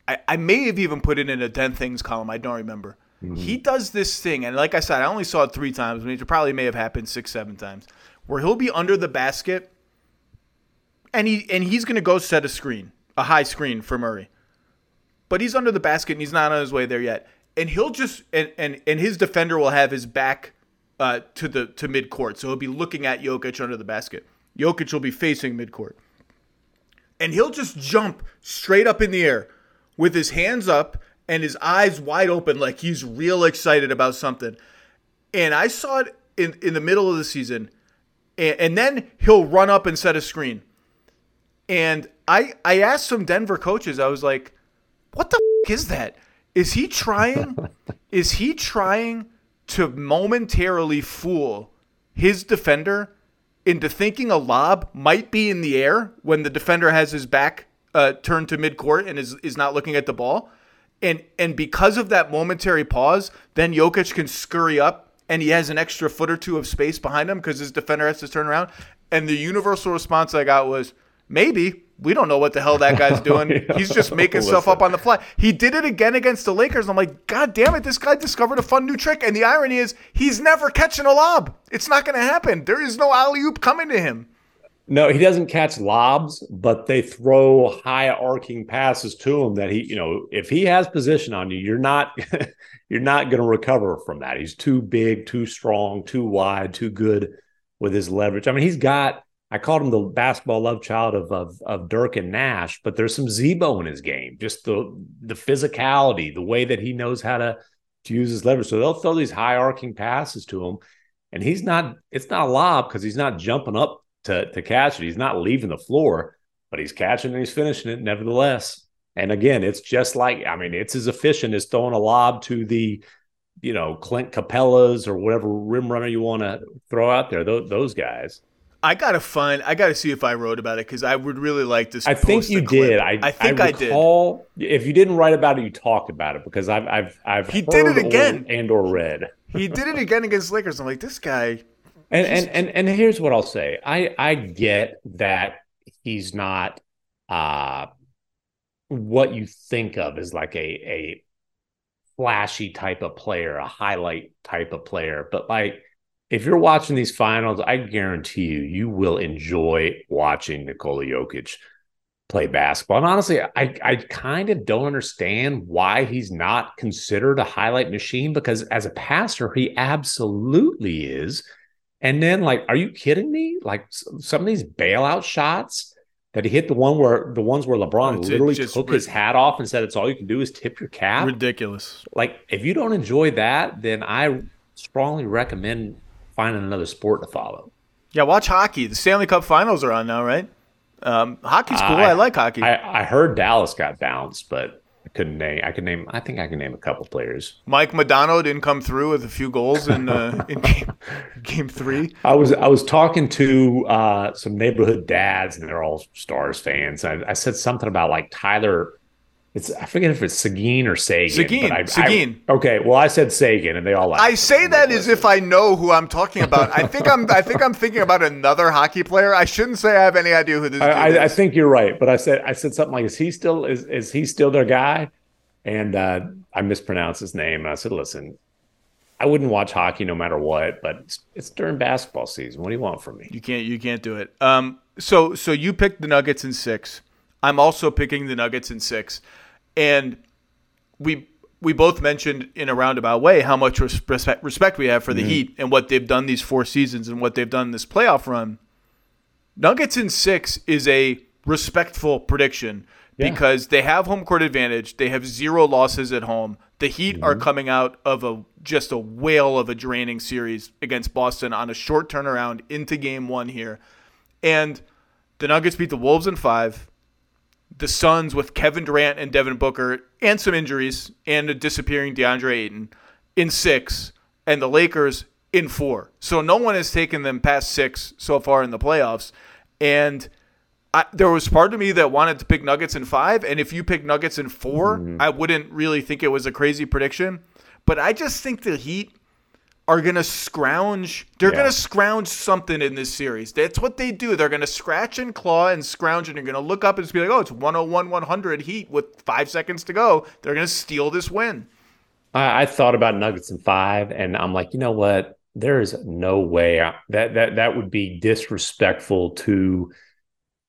I, I may have even put it in a ten things column. I don't remember. Mm-hmm. He does this thing, and like I said, I only saw it three times. I mean, it probably may have happened six, seven times, where he'll be under the basket, And he and he's going to go set a screen, a high screen for Murray. But he's under the basket and he's not on his way there yet. And he'll just and and, and his defender will have his back uh, to the to midcourt. So he'll be looking at Jokic under the basket. Jokic will be facing midcourt. And he'll just jump straight up in the air with his hands up and his eyes wide open like he's real excited about something. And I saw it in, in the middle of the season. And, and then he'll run up and set a screen. And I I asked some Denver coaches, I was like, what the f- is that? Is he trying is he trying to momentarily fool his defender into thinking a lob might be in the air when the defender has his back uh, turned to midcourt and is, is not looking at the ball? And and because of that momentary pause, then Jokic can scurry up and he has an extra foot or two of space behind him because his defender has to turn around. And the universal response I got was, maybe. We don't know what the hell that guy's doing. He's just making stuff up on the fly. He did it again against the Lakers. I'm like, God damn it, this guy discovered a fun new trick. And the irony is he's never catching a lob. It's not going to happen. There is no alley-oop coming to him. No, he doesn't catch lobs, but they throw high arcing passes to him that he, you know, if he has position on you, you're not you're not going to recover from that. He's too big, too strong, too wide, too good with his leverage. I mean, he's got I called him the basketball love child of, of of Dirk and Nash, but there's some Z-bo in his game. Just the the physicality, the way that he knows how to, to use his leverage. So they'll throw these high arcing passes to him, and he's not. It's not a lob because he's not jumping up to to catch it. He's not leaving the floor, but he's catching and he's finishing it nevertheless. And again, it's just like I mean, it's as efficient as throwing a lob to the, you know, Clint Capellas or whatever rim runner you want to throw out there. Those, those guys. I gotta find. I gotta see if I wrote about it because I would really like to. I think you did. I, I think I, I recall, did. If you didn't write about it, you talked about it because I've I've I've he heard did it again or, and or read. He did it again against Lakers. I'm like this guy. And and, and and here's what I'll say. I I get that he's not uh, what you think of as like a a flashy type of player, a highlight type of player, but like. If you're watching these finals, I guarantee you, you will enjoy watching Nikola Jokic play basketball. And honestly, I, I kind of don't understand why he's not considered a highlight machine because as a passer, he absolutely is. And then, like, are you kidding me? Like, some of these bailout shots that he hit, the one where the ones where LeBron literally took rid- his hat off and said, it's all you can do is tip your cap. Ridiculous. Like, if you don't enjoy that, then I strongly recommend finding another sport to follow. Yeah, watch hockey. The Stanley Cup Finals are on now, right? Um, hockey's cool. I, I like hockey. I, I heard Dallas got bounced, but I couldn't name. I could name. I think I can name a couple players. Mike Modano didn't come through with a few goals in uh, in game, game three. I was I was talking to uh, some neighborhood dads, and they're all Stars fans. I, I said something about like Tyler. It's I forget if it's Seguin or Sagan. Seguin. I, Seguin. I, okay. Well, I said Sagan, and they all. Laughed. I say that as if I know who I'm talking about. I think I'm. I think I'm thinking about another hockey player. I shouldn't say I have any idea who this. I, dude I, is. I think you're right, but I said I said something like, "Is he still? Is is he still their guy?" And uh, I mispronounced his name, and I said, "Listen, I wouldn't watch hockey no matter what, but it's, it's during basketball season. What do you want from me? You can't. You can't do it. Um. So so you picked the Nuggets in six. I'm also picking the Nuggets in six. And we we both mentioned in a roundabout way how much respect, respect we have for the mm-hmm. Heat and what they've done these four seasons and what they've done in this playoff run. Nuggets in six is a respectful prediction yeah. because they have home court advantage. They have zero losses at home. The Heat mm-hmm. are coming out of a just a whale of a draining series against Boston on a short turnaround into game one here. And the Nuggets beat the Wolves in five. The Suns with Kevin Durant and Devin Booker and some injuries and a disappearing DeAndre Ayton in six and the Lakers in four. So no one has taken them past six so far in the playoffs. And I, there was part of me that wanted to pick Nuggets in five. And if you pick Nuggets in four, mm-hmm. I wouldn't really think it was a crazy prediction. But I just think the Heat are going to scrounge. They're yeah. going to scrounge something in this series. That's what they do. They're going to scratch and claw and scrounge, and they're going to look up and just be like, oh, it's one oh one one hundred Heat with five seconds to go. They're going to steal this win. I, I thought about Nuggets in five, and I'm like, you know what? There is no way. I, that, that, that would be disrespectful to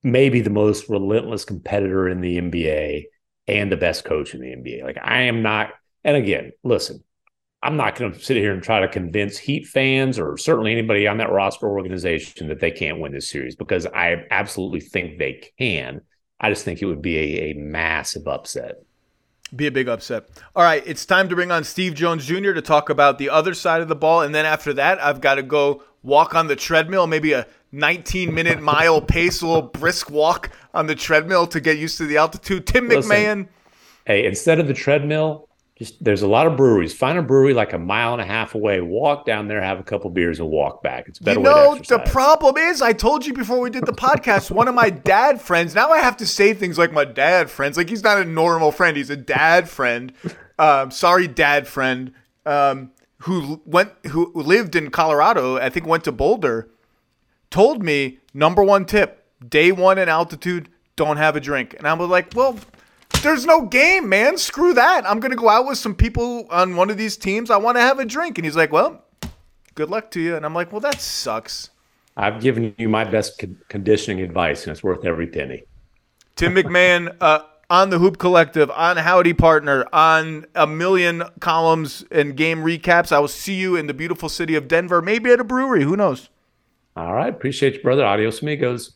maybe the most relentless competitor in the N B A and the best coach in the N B A. Like, I am not, and again, listen, I'm not going to sit here and try to convince Heat fans or certainly anybody on that roster organization that they can't win this series, because I absolutely think they can. I just think it would be a, a massive upset. Be a big upset. All right, it's time to bring on Steve Jones Junior to talk about the other side of the ball. And then after that, I've got to go walk on the treadmill, maybe a nineteen-minute mile pace, a little brisk walk on the treadmill to get used to the altitude. Tim Listen, McMahon. Hey, instead of the treadmill, just, there's a lot of breweries. Find a brewery like a mile and a half away. Walk down there, have a couple beers, and walk back. It's a better you know, way to exercise. The problem is, I told you before we did the podcast, one of my dad friends, now I have to say things like my dad friends. Like, he's not a normal friend. He's a dad friend. Um, sorry, dad friend, um, who went, who lived in Colorado, I think went to Boulder, told me, number one tip, day one in altitude, don't have a drink. And I was like, well, there's no game, man. Screw that. I'm going to go out with some people on one of these teams. I want to have a drink. And he's like, well, good luck to you. And I'm like, well, that sucks. I've given you my best conditioning advice, and it's worth every penny. Tim McMahon uh, on the Hoop Collective, on Howdy Partner, on a million columns and game recaps. I will see you in the beautiful city of Denver, maybe at a brewery. Who knows? All right. Appreciate you, brother. Adios, amigos.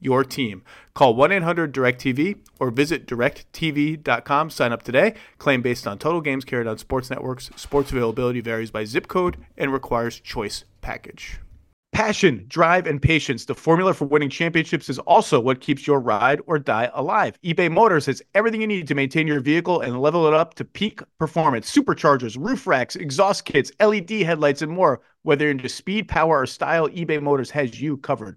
your team. Call one eight hundred direct T V or visit direct t v dot com. Sign up today. Claim based on total games carried on sports networks. Sports availability varies by zip code and requires choice package. Passion, drive, and patience. The formula for winning championships is also what keeps your ride or die alive. eBay Motors has everything you need to maintain your vehicle and level it up to peak performance. Superchargers, roof racks, exhaust kits, L E D headlights, and more. Whether into speed, power, or style, eBay Motors has you covered.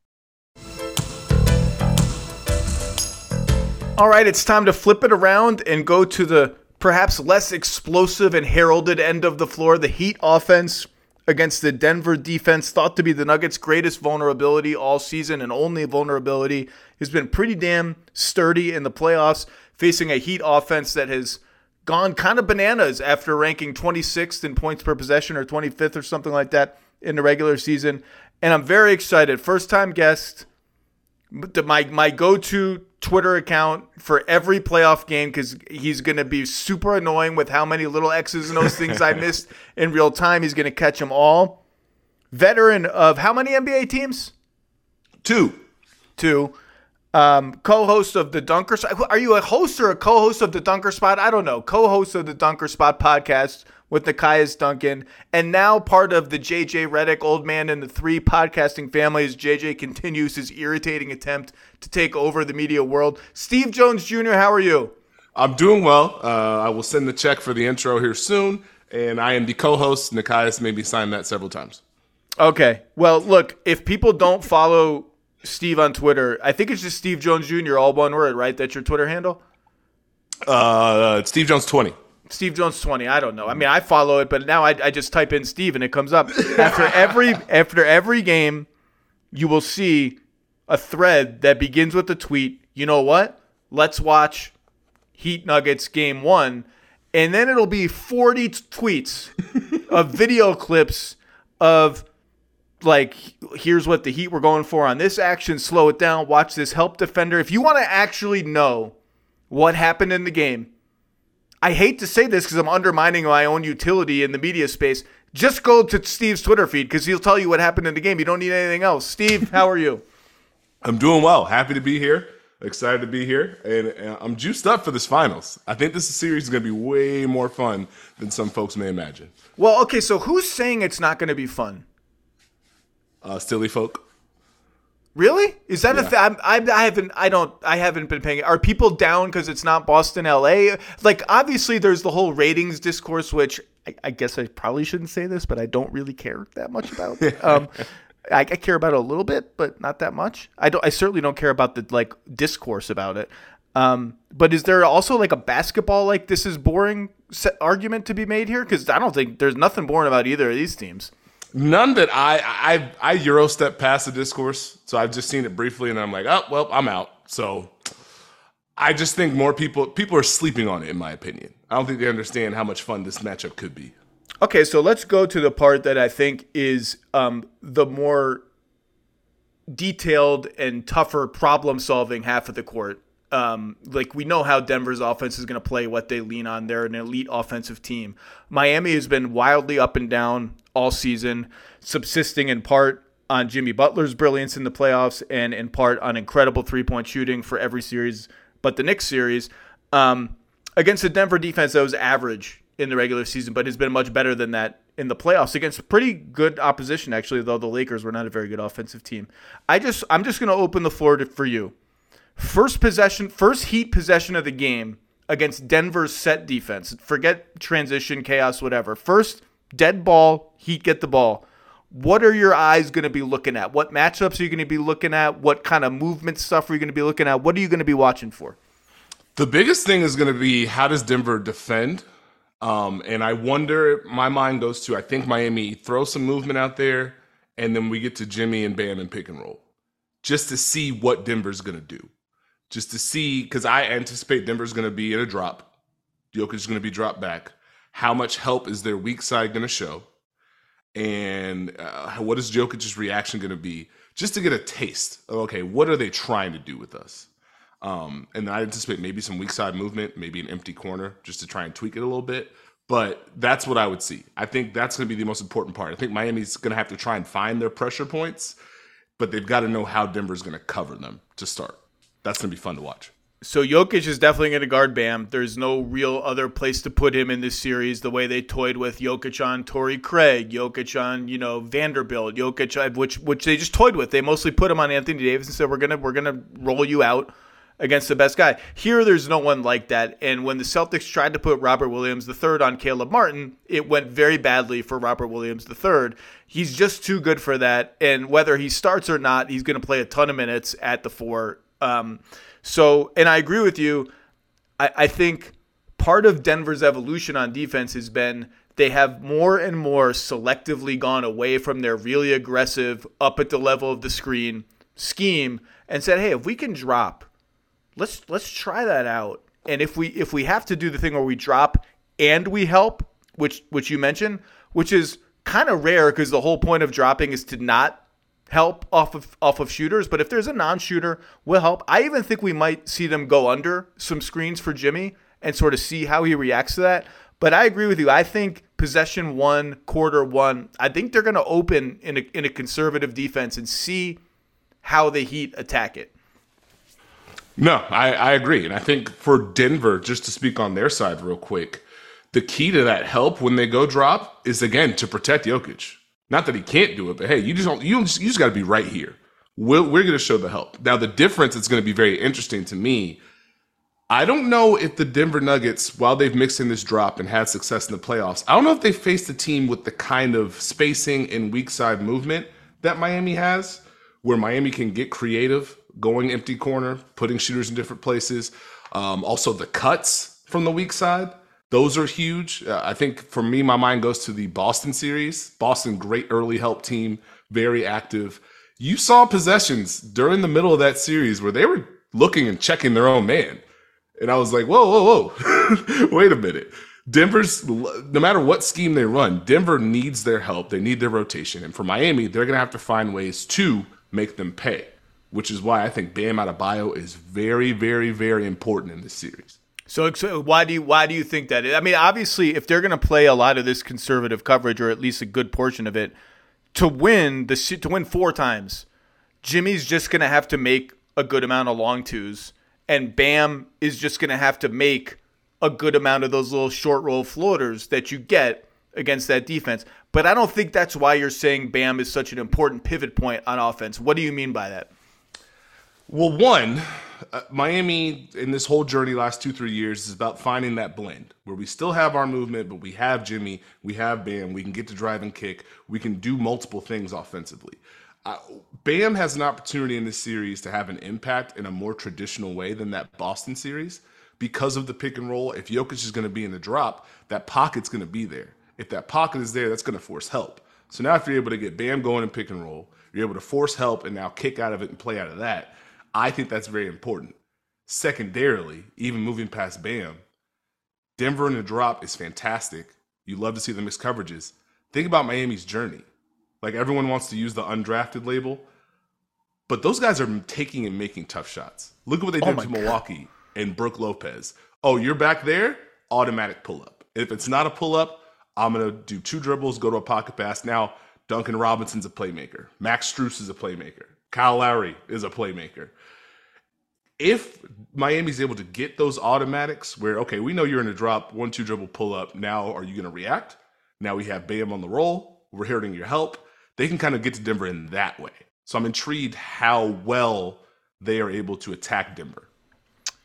All right, it's time to flip it around and go to the perhaps less explosive and heralded end of the floor, the Heat offense against the Denver defense, thought to be the Nuggets' greatest vulnerability all season and only vulnerability, has been pretty damn sturdy in the playoffs, facing a Heat offense that has gone kind of bananas after ranking twenty-sixth in points per possession or twenty-fifth or something like that in the regular season. And I'm very excited. First-time guest, my, my go-to Twitter account for every playoff game, because he's going to be super annoying with how many little X's and O's things I missed in real time. He's going to catch them all. Veteran of how many N B A teams? Two. Two. Um, co-host of The Dunker Spot. Are you a host or a co-host of The Dunker Spot? I don't know. Co-host of The Dunker Spot podcast with Nikias Duncan. And now part of the J J. Redick, old man in the three podcasting family, as J J continues his irritating attempt to take over the media world. Steve Jones Junior, how are you? I'm doing well. Uh, I will send the check for the intro here soon. And I am the co-host. Nikias made me sign that several times. Okay. Well, look, if people don't follow Steve on Twitter, I think it's just Steve Jones Junior, all one word, right? That's your Twitter handle? Uh, Steve Jones twenty. Steve Jones twenty. I don't know. I mean, I follow it, but now I, I just type in Steve and it comes up. After every after every game, you will see a thread that begins with a tweet. You know what? Let's watch Heat Nuggets game one. And then it'll be forty t- tweets of video clips of, like, here's what the Heat were going for on this action. Slow it down. Watch this help defender. If you want to actually know what happened in the game, I hate to say this because I'm undermining my own utility in the media space. Just go to Steve's Twitter feed because he'll tell you what happened in the game. You don't need anything else. Steve, how are you? I'm doing well. Happy to be here. Excited to be here, and, and I'm juiced up for this finals. I think this series is going to be way more fun than some folks may imagine. Well, okay, so who's saying it's not going to be fun? Uh, silly folk. Really? Is that yeah. a thing? I, I haven't. I don't. I haven't been paying. Are people down because it's not Boston, L A? Like, obviously, there's the whole ratings discourse, which I, I guess I probably shouldn't say this, but I don't really care that much about. um, I, I care about it a little bit, but not that much. I don't. I certainly don't care about the like discourse about it. Um, but is there also like a basketball like this is boring argument to be made here? Because I don't think there's nothing boring about either of these teams. None that I I I Euro step past the discourse, so I've just seen it briefly, and I'm like, oh well, I'm out. So I just think more people people are sleeping on it, in my opinion. I don't think they understand how much fun this matchup could be. Okay, so let's go to the part that I think is um, the more detailed and tougher problem solving half of the court. Um, like we know how Denver's offense is going to play, what they lean on. They're an elite offensive team. Miami has been wildly up and down all season, subsisting in part on Jimmy Butler's brilliance in the playoffs and in part on incredible three-point shooting for every series but the Knicks series. Um, against the Denver defense that was average in the regular season but has been much better than that in the playoffs against pretty good opposition, actually, though the Lakers were not a very good offensive team. I just, I'm just going to open the floor to, for you. First possession, first Heat possession of the game against Denver's set defense. Forget transition, chaos, whatever. First dead ball, Heat get the ball. What are your eyes going to be looking at? What matchups are you going to be looking at? What kind of movement stuff are you going to be looking at? What are you going to be watching for? The biggest thing is going to be how does Denver defend? Um, and I wonder, my mind goes to, I think Miami throws some movement out there, and then we get to Jimmy and Bam and pick and roll just to see what Denver's going to do. Just to see, because I anticipate Denver's going to be in a drop. Jokic is going to be dropped back. How much help is their weak side going to show? And uh, what is Jokic's reaction going to be? Just to get a taste of, okay, what are they trying to do with us? Um, and I anticipate maybe some weak side movement, maybe an empty corner, just to try and tweak it a little bit. But that's what I would see. I think that's going to be the most important part. I think Miami's going to have to try and find their pressure points, but they've got to know how Denver's going to cover them to start. That's going to be fun to watch. So Jokic is definitely going to guard Bam. There's no real other place to put him in this series. The way they toyed with Jokic on Torrey Craig, Jokic on, you know, Vanderbilt, Jokic, which which they just toyed with. They mostly put him on Anthony Davis and said, we're going to we're going to roll you out against the best guy. Here, there's no one like that. And when the Celtics tried to put Robert Williams the third on Caleb Martin, it went very badly for Robert Williams the third. He's just too good for that. And whether he starts or not, he's going to play a ton of minutes at the four. Um, so, and I agree with you. I, I think part of Denver's evolution on defense has been they have more and more selectively gone away from their really aggressive up at the level of the screen scheme and said, hey, if we can drop, let's, let's try that out. And if we, if we have to do the thing where we drop and we help, which, which you mentioned, which is kind of rare because the whole point of dropping is to not help off of off of shooters, but if there's a non-shooter, we'll help. I even think we might see them go under some screens for Jimmy and sort of see how he reacts to that. But I agree with you. I think possession one, quarter one, I think they're going to open in a, in a conservative defense and see how the Heat attack it. No, I, I agree. And I think for Denver, just to speak on their side real quick, the key to that help when they go drop is, again, to protect Jokic. Not that he can't do it, but hey, you just don't, you just, you just got to be right here. We're, we're going to show the help. Now, the difference is going to be very interesting to me. I don't know if the Denver Nuggets, while they've mixed in this drop and had success in the playoffs, I don't know if they faced a team with the kind of spacing and weak side movement that Miami has, where Miami can get creative, going empty corner, putting shooters in different places. Um, also, the cuts from the weak side. Those are huge. Uh, I think for me, my mind goes to the Boston series. Boston, great early help team, very active. You saw possessions during the middle of that series where they were looking and checking their own man. And I was like, whoa, whoa, whoa, wait a minute. Denver's, no matter what scheme they run, Denver needs their help. They need their rotation. And for Miami, they're going to have to find ways to make them pay, which is why I think Bam Adebayo is very, very, very important in this series. So, so why do you why do you think that? I mean, obviously, if they're going to play a lot of this conservative coverage, or at least a good portion of it, to win the to win four times, Jimmy's just going to have to make a good amount of long twos, and Bam is just going to have to make a good amount of those little short roll floaters that you get against that defense. But I don't think that's why you're saying Bam is such an important pivot point on offense. What do you mean by that? Well, one, uh, Miami in this whole journey last two, three years is about finding that blend where we still have our movement, but we have Jimmy, we have Bam, we can get to drive and kick, we can do multiple things offensively. Uh, Bam has an opportunity in this series to have an impact in a more traditional way than that Boston series because of the pick and roll. If Jokic is going to be in the drop, that pocket's going to be there. If that pocket is there, that's going to force help. So now if you're able to get Bam going in pick and roll, you're able to force help and now kick out of it and play out of that. I think that's very important. Secondarily, even moving past Bam, Denver in the drop is fantastic. You love to see the mixed coverages. Think about Miami's journey. Like, everyone wants to use the undrafted label, but those guys are taking and making tough shots. Look at what they did oh to Milwaukee God. and Brooke Lopez. Oh, you're back there? Automatic pull-up. If it's not a pull-up, I'm going to do two dribbles, go to a pocket pass. Now, Duncan Robinson's a playmaker. Max Strus is a playmaker. Kyle Lowry is a playmaker. If Miami's able to get those automatics where, okay, we know you're in a drop, one, two dribble pull up. Now, are you going to react? Now we have Bam on the roll. We're hearing your help. They can kind of get to Denver in that way. So I'm intrigued how well they are able to attack Denver.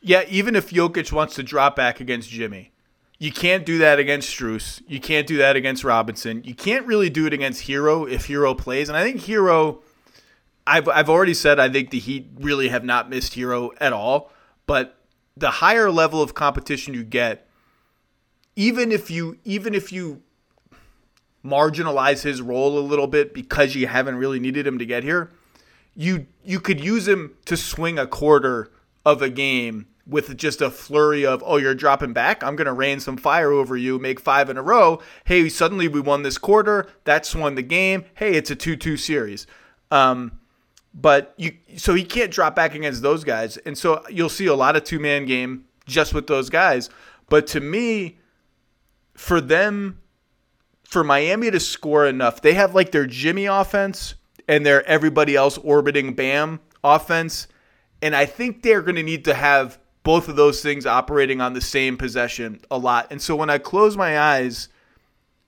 Yeah, even if Jokic wants to drop back against Jimmy, you can't do that against Strus. You can't do that against Robinson. You can't really do it against Hero if Hero plays. And I think Hero, I've I've already said I think the Heat really have not missed Hero at all. But the higher level of competition you get, even if you even if you marginalize his role a little bit because you haven't really needed him to get here, you you could use him to swing a quarter of a game with just a flurry of, oh, you're dropping back, I'm going to rain some fire over you, make five in a row. Hey, suddenly we won this quarter. That's won the game. Hey, it's a two two series. Um, but you, so he can't drop back against those guys. And so you'll see a lot of two-man game just with those guys. But to me, for them, for Miami to score enough, they have like their Jimmy offense and their everybody else orbiting Bam offense. And I think they're going to need to have both of those things operating on the same possession a lot. And so when I close my eyes,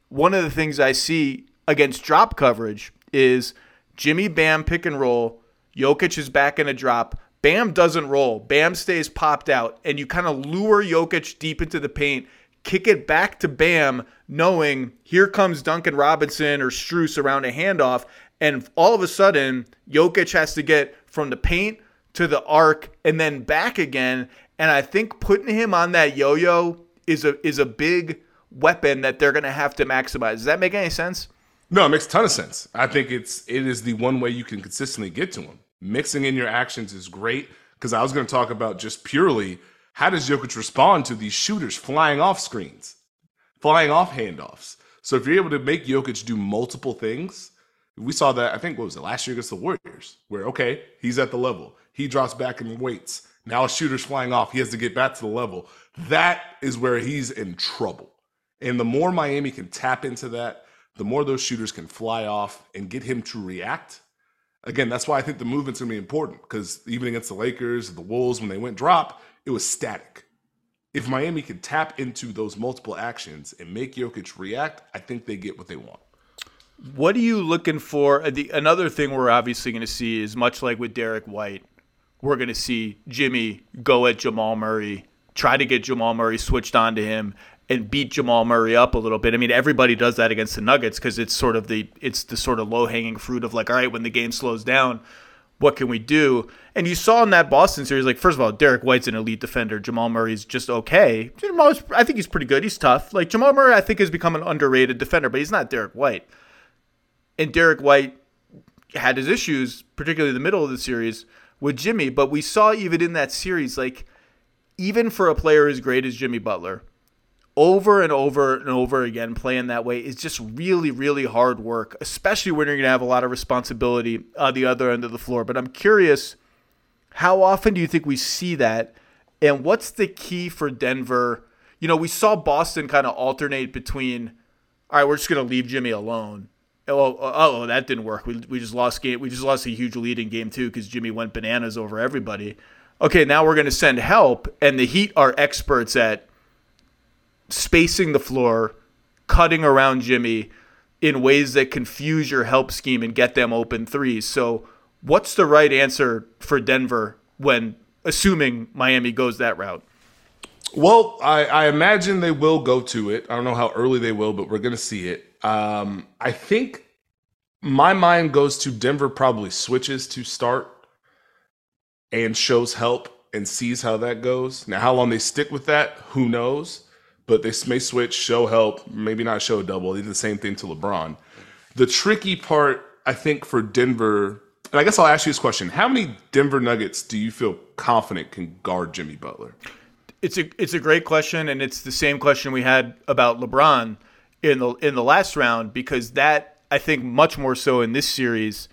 one of the things I see against drop coverage is Jimmy Bam pick and roll. Jokic is back in a drop. Bam doesn't roll. Bam stays popped out. And you kind of lure Jokic deep into the paint, kick it back to Bam, knowing here comes Duncan Robinson or Strus around a handoff. And all of a sudden, Jokic has to get from the paint to the arc and then back again. And I think putting him on that yo-yo is a is a big weapon that they're going to have to maximize. Does that make any sense? No, it makes a ton of sense. I think it's it is the one way you can consistently get to him. Mixing in your actions is great, because I was going to talk about just purely how does Jokic respond to these shooters flying off screens, flying off handoffs. So if you're able to make Jokic do multiple things, we saw that, I think, what was it, last year against the Warriors, where, okay, he's at the level. He drops back and waits. Now a shooter's flying off. He has to get back to the level. That is where he's in trouble. And the more Miami can tap into that, the more those shooters can fly off and get him to react. Again, that's why I think the movement's going to be important, because even against the Lakers, the Wolves, when they went drop, it was static. If Miami can tap into those multiple actions and make Jokic react, I think they get what they want. What are you looking for? Another thing we're obviously going to see is, much like with Derek White, we're going to see Jimmy go at Jamal Murray, try to get Jamal Murray switched on to him, and beat Jamal Murray up a little bit. I mean, everybody does that against the Nuggets because it's sort of the it's the sort of low-hanging fruit of, like, all right, when the game slows down, what can we do? And you saw in that Boston series, like, first of all, Derek White's an elite defender. Jamal Murray's just okay. Jamal's, I think he's pretty good. He's tough. Like, Jamal Murray, I think, has become an underrated defender, but he's not Derek White. And Derek White had his issues, particularly in the middle of the series, with Jimmy, but we saw even in that series, like, even for a player as great as Jimmy Butler, over and over and over again playing that way is just really, really hard work, especially when you're going to have a lot of responsibility on the other end of the floor. But I'm curious, how often do you think we see that, and what's the key for Denver? You know, we saw Boston kind of alternate between, all right, we're just going to leave Jimmy alone, oh, oh, oh, that didn't work. We we just lost game. We just lost a huge lead in game two because Jimmy went bananas over everybody. Okay, now we're going to send help, and the Heat are experts at spacing the floor, cutting around Jimmy in ways that confuse your help scheme and get them open threes. So what's the right answer for Denver when assuming Miami goes that route? Well, I, I imagine they will go to it. I don't know how early they will, but we're going to see it. Um, I think my mind goes to Denver probably switches to start and shows help and sees how that goes. Now, how long they stick with that, who knows? But they may switch, show help, maybe not show a double. They did the same thing to LeBron. The tricky part, I think, for Denver, and I guess I'll ask you this question. How many Denver Nuggets do you feel confident can guard Jimmy Butler? It's a it's a great question, and it's the same question we had about LeBron in the in the last round, because that, I think, much more so in this series,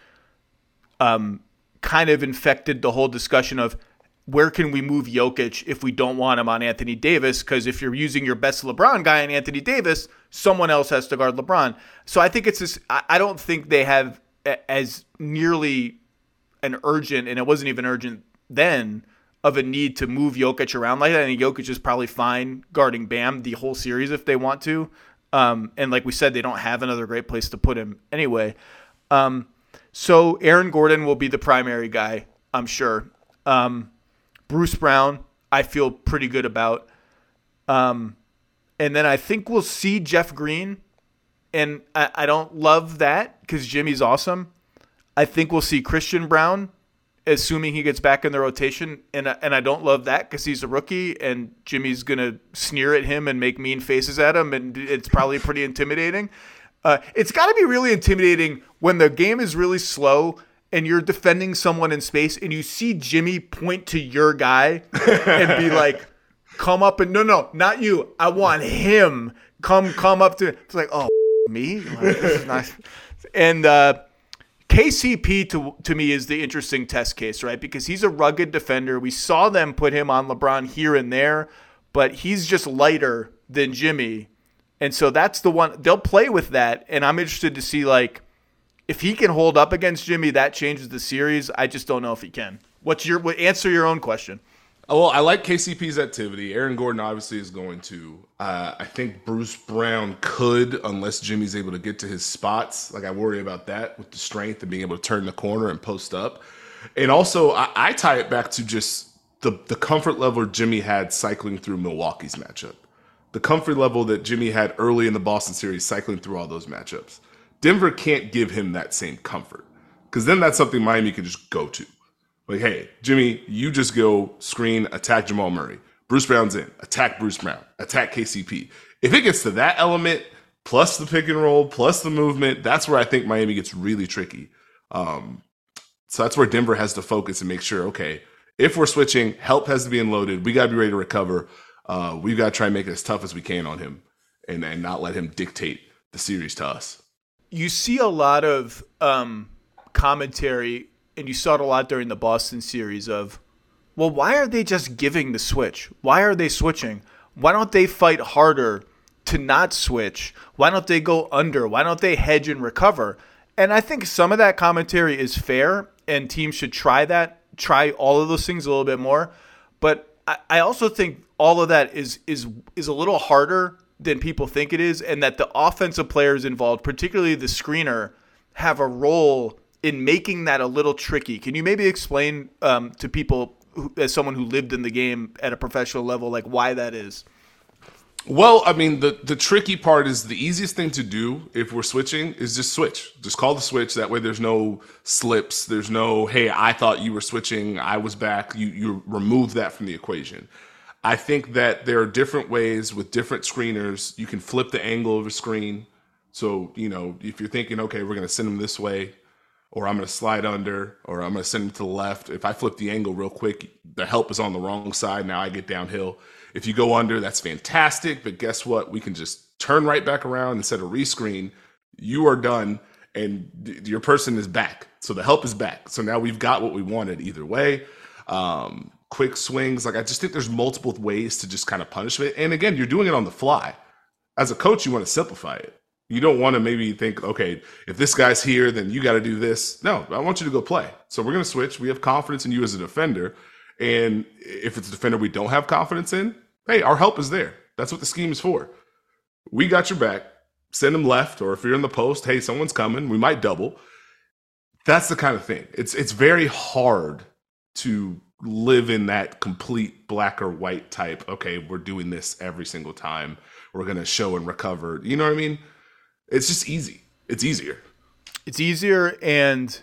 um, kind of infected the whole discussion of where can we move Jokic if we don't want him on Anthony Davis, because if you're using your best LeBron guy on Anthony Davis, someone else has to guard LeBron. So I think it's this, I don't think they have as nearly an urgent, and it wasn't even urgent then, of a need to move Jokic around like that. I think Jokic is probably fine guarding Bam the whole series if they want to. Um, and like we said, they don't have another great place to put him anyway. Um, so Aaron Gordon will be the primary guy, I'm sure. Um, Bruce Brown, I feel pretty good about. Um, and then I think we'll see Jeff Green. And I, I don't love that because Jimmy's awesome. I think we'll see Christian Brown, assuming he gets back in the rotation, and and I don't love that because he's a rookie, and Jimmy's going to sneer at him and make mean faces at him, and it's probably pretty intimidating. Uh, it's got to be really intimidating when the game is really slow and you're defending someone in space and you see Jimmy point to your guy and be like, come up and – no, no, not you. I want him. Come come up to – it's like, oh, me? Like, this is nice. And – uh K C P to to me is the interesting test case, right? Because he's a rugged defender. We saw them put him on LeBron here and there, but he's just lighter than Jimmy. And so that's the one. They'll play with that, and I'm interested to see, like, if he can hold up against Jimmy, that changes the series. I just don't know if he can. What's your what, answer your own question. Oh, well, I like K C P's activity. Aaron Gordon obviously is going to. Uh, I think Bruce Brown could, unless Jimmy's able to get to his spots. Like, I worry about that with the strength and being able to turn the corner and post up. And also, I, I tie it back to just the, the comfort level Jimmy had cycling through Milwaukee's matchup. The comfort level that Jimmy had early in the Boston series cycling through all those matchups. Denver can't give him that same comfort, because then that's something Miami can just go to. Like, hey, Jimmy, you just go screen, attack Jamal Murray. Bruce Brown's in. Attack Bruce Brown. Attack K C P. If it gets to that element, plus the pick and roll, plus the movement, that's where I think Miami gets really tricky. Um, so that's where Denver has to focus and make sure, okay, if we're switching, help has to be unloaded. We got to be ready to recover. Uh, we've got to try and make it as tough as we can on him and, and not let him dictate the series to us. You see a lot of um, commentary, and you saw it a lot during the Boston series of, well, why are they just giving the switch? Why are they switching? Why don't they fight harder to not switch? Why don't they go under? Why don't they hedge and recover? And I think some of that commentary is fair, and teams should try that, try all of those things a little bit more. But I, I also think all of that is is is a little harder than people think it is, and that the offensive players involved, particularly the screener, have a role in making that a little tricky. Can you maybe explain um, to people, who, as someone who lived in the game at a professional level, like why that is? Well, I mean, the, the tricky part is the easiest thing to do if we're switching is just switch. Just call the switch. That way there's no slips. There's no, hey, I thought you were switching. I was back. You, you remove that from the equation. I think that there are different ways with different screeners. You can flip the angle of a screen. So, you know, if you're thinking, okay, we're going to send them this way, or I'm going to slide under, or I'm going to send him to the left. If I flip the angle real quick, the help is on the wrong side. Now I get downhill. If you go under, that's fantastic. But guess what? We can just turn right back around. Instead of rescreen, you are done, and your person is back. So the help is back. So now we've got what we wanted either way. Um, quick swings. Like, I just think there's multiple ways to just kind of punish it. And again, you're doing it on the fly. As a coach, you want to simplify it. You don't want to maybe think, okay, if this guy's here, then you got to do this. No, I want you to go play. So we're going to switch. We have confidence in you as a defender. And if it's a defender we don't have confidence in, hey, our help is there. That's what the scheme is for. We got your back. Send them left. Or if you're in the post, hey, someone's coming. We might double. That's the kind of thing. It's it's very hard to live in that complete black or white type, okay, we're doing this every single time. We're going to show and recover. You know what I mean? It's just easy. It's easier. It's easier, and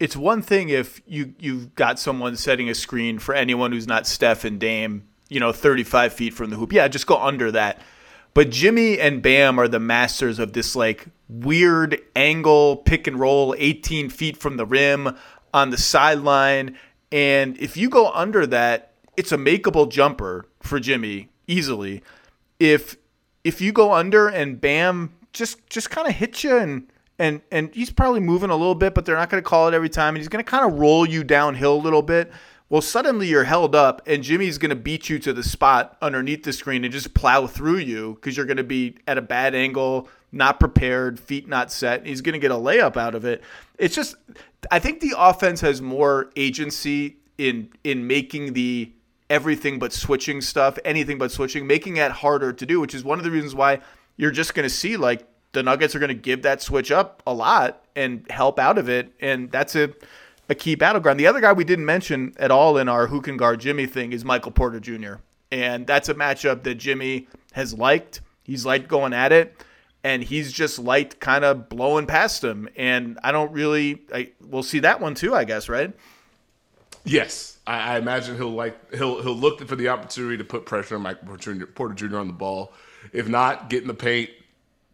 it's one thing if you, you've got someone setting a screen for anyone who's not Steph and Dame, you know, thirty-five feet from the hoop. Yeah, just go under that. But Jimmy and Bam are the masters of this, like, weird angle pick and roll, eighteen feet from the rim on the sideline. And if you go under that, it's a makeable jumper for Jimmy easily. If if you go under and Bam just just kind of hit you, and and and he's probably moving a little bit, but they're not going to call it every time, and he's going to kind of roll you downhill a little bit. Well, suddenly you're held up, and Jimmy's going to beat you to the spot underneath the screen and just plow through you because you're going to be at a bad angle, not prepared, feet not set. He's going to get a layup out of it. It's just, I think the offense has more agency in in making the everything but switching stuff, anything but switching, making that harder to do, which is one of the reasons why you're just going to see, like, the Nuggets are going to give that switch up a lot and help out of it, and that's a, a key battleground. The other guy we didn't mention at all in our who can guard Jimmy thing is Michael Porter Junior, and that's a matchup that Jimmy has liked. He's liked going at it, and he's just liked kind of blowing past him, and I don't really – we'll see that one too, I guess, right? Yes. I, I imagine he'll like he'll he'll look for the opportunity to put pressure on Michael Porter Junior on the ball. If not, get in the paint,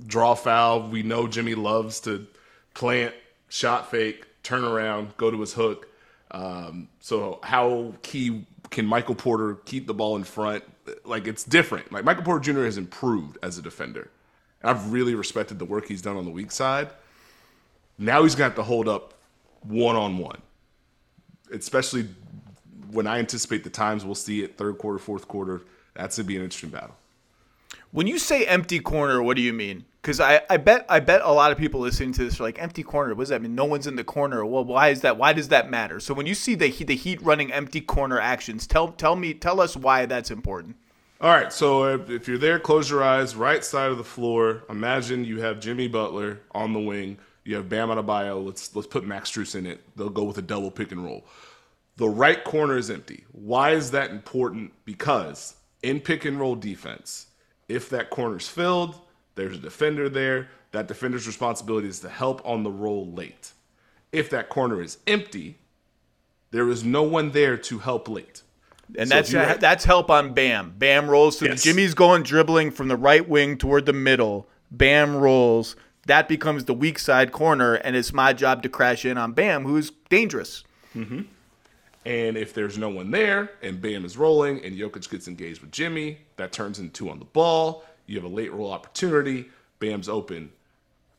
draw foul. We know Jimmy loves to plant, shot fake, turn around, go to his hook. Um, so how key can Michael Porter keep the ball in front? Like, it's different. Like, Michael Porter Junior has improved as a defender. I've really respected the work he's done on the weak side. Now he's got to hold up one-on-one, especially when I anticipate the times we'll see it third quarter, fourth quarter. That's going to be an interesting battle. When you say empty corner, what do you mean? Because I, I bet I bet a lot of people listening to this are like, empty corner, what does that mean? No one's in the corner. Well, why is that? Why does that matter? So when you see the, the Heat running empty corner actions, tell tell me, tell us why that's important. All right, so if you're there, close your eyes, right side of the floor. Imagine you have Jimmy Butler on the wing. You have Bam Adebayo. Let's, let's put Max Strus in it. They'll go with a double pick and roll. The right corner is empty. Why is that important? Because in pick and roll defense, if that corner's filled, there's a defender there. That defender's responsibility is to help on the roll late. If that corner is empty, there is no one there to help late. And so that's have, that's help on Bam. Bam rolls to yes. the, Jimmy's going dribbling from the right wing toward the middle. Bam rolls. That becomes the weak side corner, and it's my job to crash in on Bam, who's dangerous. Mm-hmm. And if there's no one there and Bam is rolling and Jokic gets engaged with Jimmy, that turns into two on the ball. You have a late roll opportunity. Bam's open.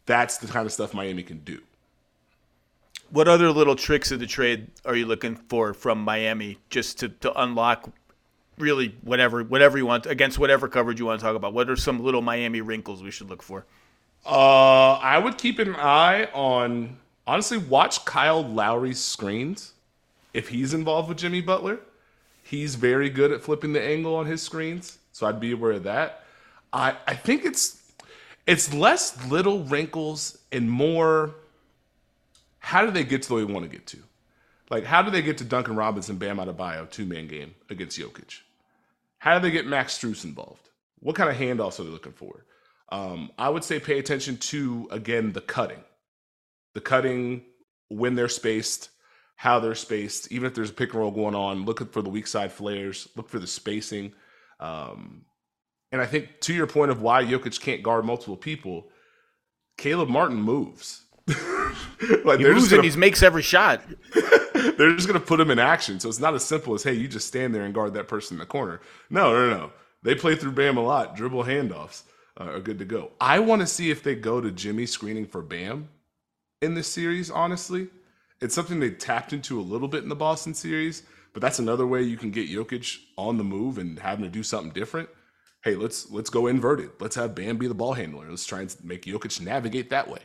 That's the kind of stuff Miami can do. What other little tricks of the trade are you looking for from Miami just to, to unlock really whatever whatever you want against whatever coverage you want to talk about? What are some little Miami wrinkles we should look for? Uh, I would keep an eye on, honestly, watch Kyle Lowry's screens. If he's involved with Jimmy Butler, he's very good at flipping the angle on his screens, so I'd be aware of that. I, I think it's it's less little wrinkles and more, how do they get to the way we want to get to? Like, how do they get to Duncan Robinson, Bam Adebayo, two-man game against Jokic? How do they get Max Strus involved? What kind of handoffs are they looking for? Um, I would say pay attention to, again, the cutting. The cutting, when they're spaced, how they're spaced, even if there's a pick and roll going on, look for the weak side flares, look for the spacing. Um, and I think to your point of why Jokic can't guard multiple people, Caleb Martin moves. like he moves gonna, and he makes every shot. They're just going to put him in action. So it's not as simple as, hey, you just stand there and guard that person in the corner. No, no, no. They play through Bam a lot. Dribble handoffs uh, are good to go. I want to see if they go to Jimmy screening for Bam in this series, honestly. It's something they tapped into a little bit in the Boston series, but that's another way you can get Jokic on the move and having to do something different. hey, let's let's go inverted. Let's have Bam be the ball handler. Let's try and make Jokic navigate that way.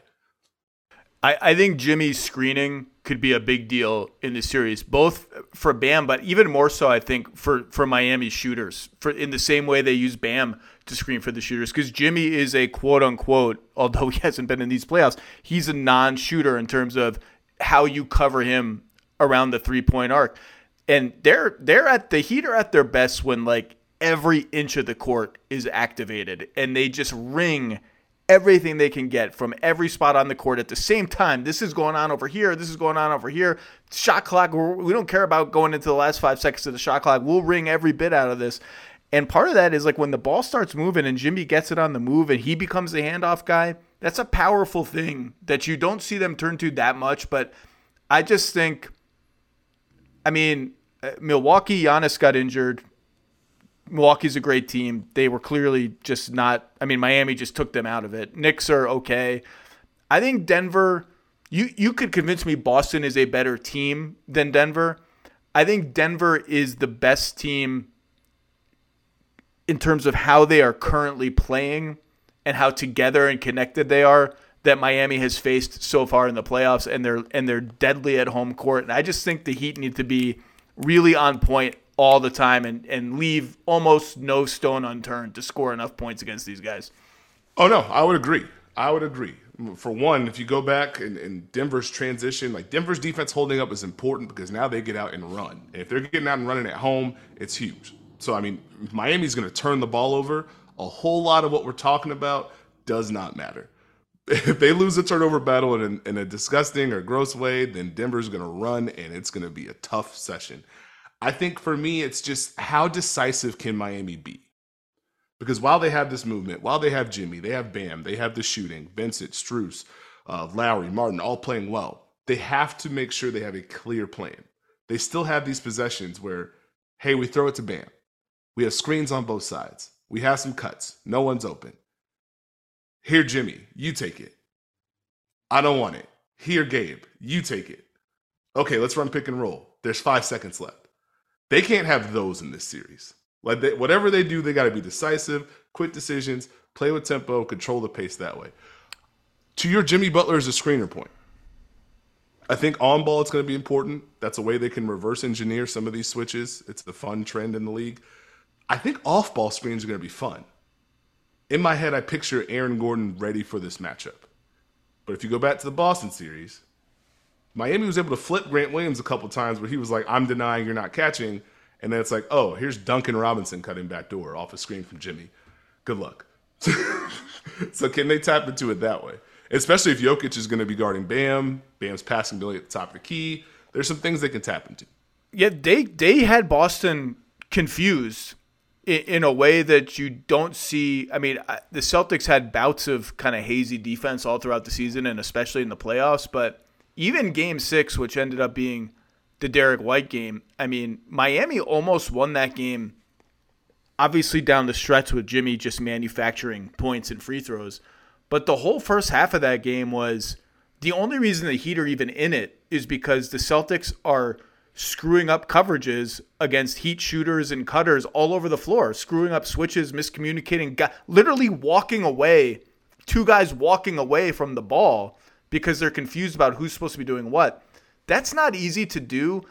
I, I think Jimmy's screening could be a big deal in this series, both for Bam, but even more so, I think, for, for Miami shooters, for in the same way they use Bam to screen for the shooters, because Jimmy is a quote-unquote, although he hasn't been in these playoffs, he's a non-shooter in terms of how you cover him around the three-point arc. And they're they're at the Heat are at their best when like every inch of the court is activated and they just ring everything they can get from every spot on the court at the same time. This is going on over here. This is going on over here. Shot clock. We don't care about going into the last five seconds of the shot clock. We'll ring every bit out of this. And part of that is like when the ball starts moving and Jimmy gets it on the move and he becomes the handoff guy. That's a powerful thing that you don't see them turn to that much. But I just think, I mean, Milwaukee, Giannis got injured. Milwaukee's a great team. They were clearly just not – I mean, Miami just took them out of it. Knicks are okay. I think Denver you, – you could convince me Boston is a better team than Denver. I think Denver is the best team in terms of how they are currently playing and how together and connected they are that Miami has faced so far in the playoffs, and they're and they're deadly at home court. And I just think the Heat need to be really on point all the time and, and leave almost no stone unturned to score enough points against these guys. Oh, no, I would agree. I would agree. For one, if you go back and, and Denver's transition, like Denver's defense holding up is important because now they get out and run. And if they're getting out and running at home, it's huge. So, I mean, Miami's going to turn the ball over. A whole lot of what we're talking about does not matter. If they lose a turnover battle in, in a disgusting or gross way, then Denver's going to run, and it's going to be a tough session. I think for me, it's just how decisive can Miami be? Because while they have this movement, while they have Jimmy, they have Bam, they have the shooting, Vincent, Strus, uh, Lowry, Martin, all playing well, they have to make sure they have a clear plan. They still have these possessions where, hey, we throw it to Bam. We have screens on both sides. We have some cuts. No one's open. Here, Jimmy, you take it. I don't want it. Here, Gabe, you take it. Okay, let's run pick and roll. There's five seconds left. They can't have those in this series. Like they, whatever they do, they got to be decisive, quick decisions, play with tempo, control the pace that way. To your Jimmy Butler is a screener point. I think on ball it's going to be important. That's a way they can reverse engineer some of these switches. It's the fun trend in the league. I think off ball screens are going to be fun. In my head, I picture Aaron Gordon ready for this matchup. But if you go back to the Boston series, Miami was able to flip Grant Williams a couple times where he was like, I'm denying, you're not catching. And then it's like, oh, here's Duncan Robinson cutting back door off a screen from Jimmy. Good luck. So can they tap into it that way? Especially if Jokic is going to be guarding Bam. Bam's passing ability at the top of the key. There's some things they can tap into. Yeah, they, they had Boston confused in a way that you don't see. I mean, the Celtics had bouts of kind of hazy defense all throughout the season and especially in the playoffs. But even game six, which ended up being the Derek White game, I mean, Miami almost won that game, obviously down the stretch with Jimmy just manufacturing points and free throws. But the whole first half of that game was the only reason the Heat are even in it is because the Celtics are screwing up coverages against Heat shooters and cutters all over the floor, screwing up switches, miscommunicating, gu- literally walking away, two guys walking away from the ball because they're confused about who's supposed to be doing what. That's not easy to do,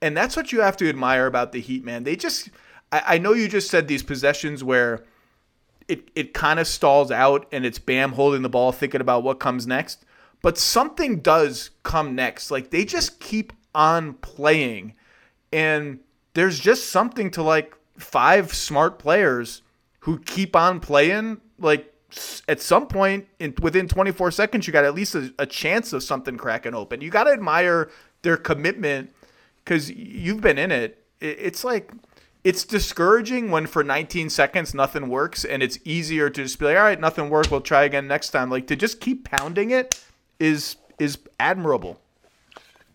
and that's what you have to admire about the Heat, man. They just I, I know you just said these possessions where it, it kind of stalls out and it's Bam holding the ball, thinking about what comes next, but something does come next. Like they just keep on playing, and there's just something to like five smart players who keep on playing. Like at some point in within twenty-four seconds you got at least a, a chance of something cracking open. You got to admire their commitment because you've been in it. It's like it's discouraging when for nineteen seconds nothing works and it's easier to just be like, all right, nothing worked, we'll try again next time. Like to just keep pounding it is is admirable.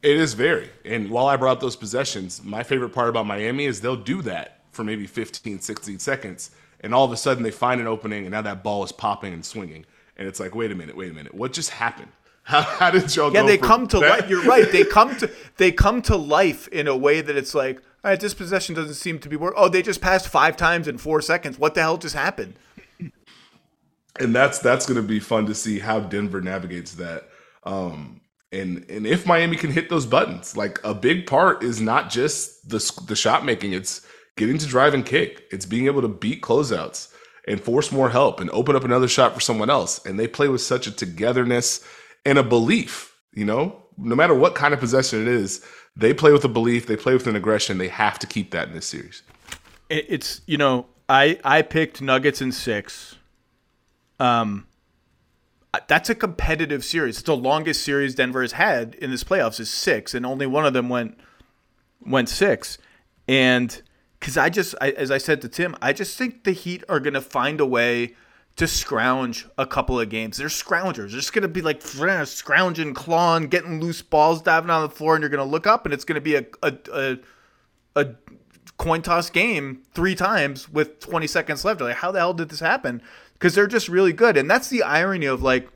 It is very. And while I brought up those possessions, my favorite part about Miami is they'll do that for maybe fifteen, sixteen seconds. And all of a sudden they find an opening and now that ball is popping and swinging. And it's like, wait a minute, wait a minute. What just happened? How, how did y'all yeah, go? Yeah, they come to life. You're right. They come to, they come to life in a way that it's like, all right, this possession doesn't seem to be working. Oh, they just passed five times in four seconds. What the hell just happened? And that's that's going to be fun to see how Denver navigates that. Um, and and if Miami can hit those buttons, like a big part is not just the the shot making. It's getting to drive and kick. It's being able to beat closeouts and force more help and open up another shot for someone else. And they play with such a togetherness and a belief, you know, no matter what kind of possession it is, they play with a belief. They play with an aggression. They have to keep that in this series. It's, you know, I, I picked Nuggets in six. Um, that's a competitive series. It's the longest series Denver has had in this playoffs is six, and only one of them went went six. And because I just, I, as I said to Tim, I just think the Heat are going to find a way to scrounge a couple of games. They're scroungers. They're just going to be like scrounging, clawing, getting loose balls, diving on the floor, and you're going to look up, and it's going to be a a, a a coin toss game three times with twenty seconds left. Like, how the hell did this happen? Because they're just really good. And that's the irony of, like,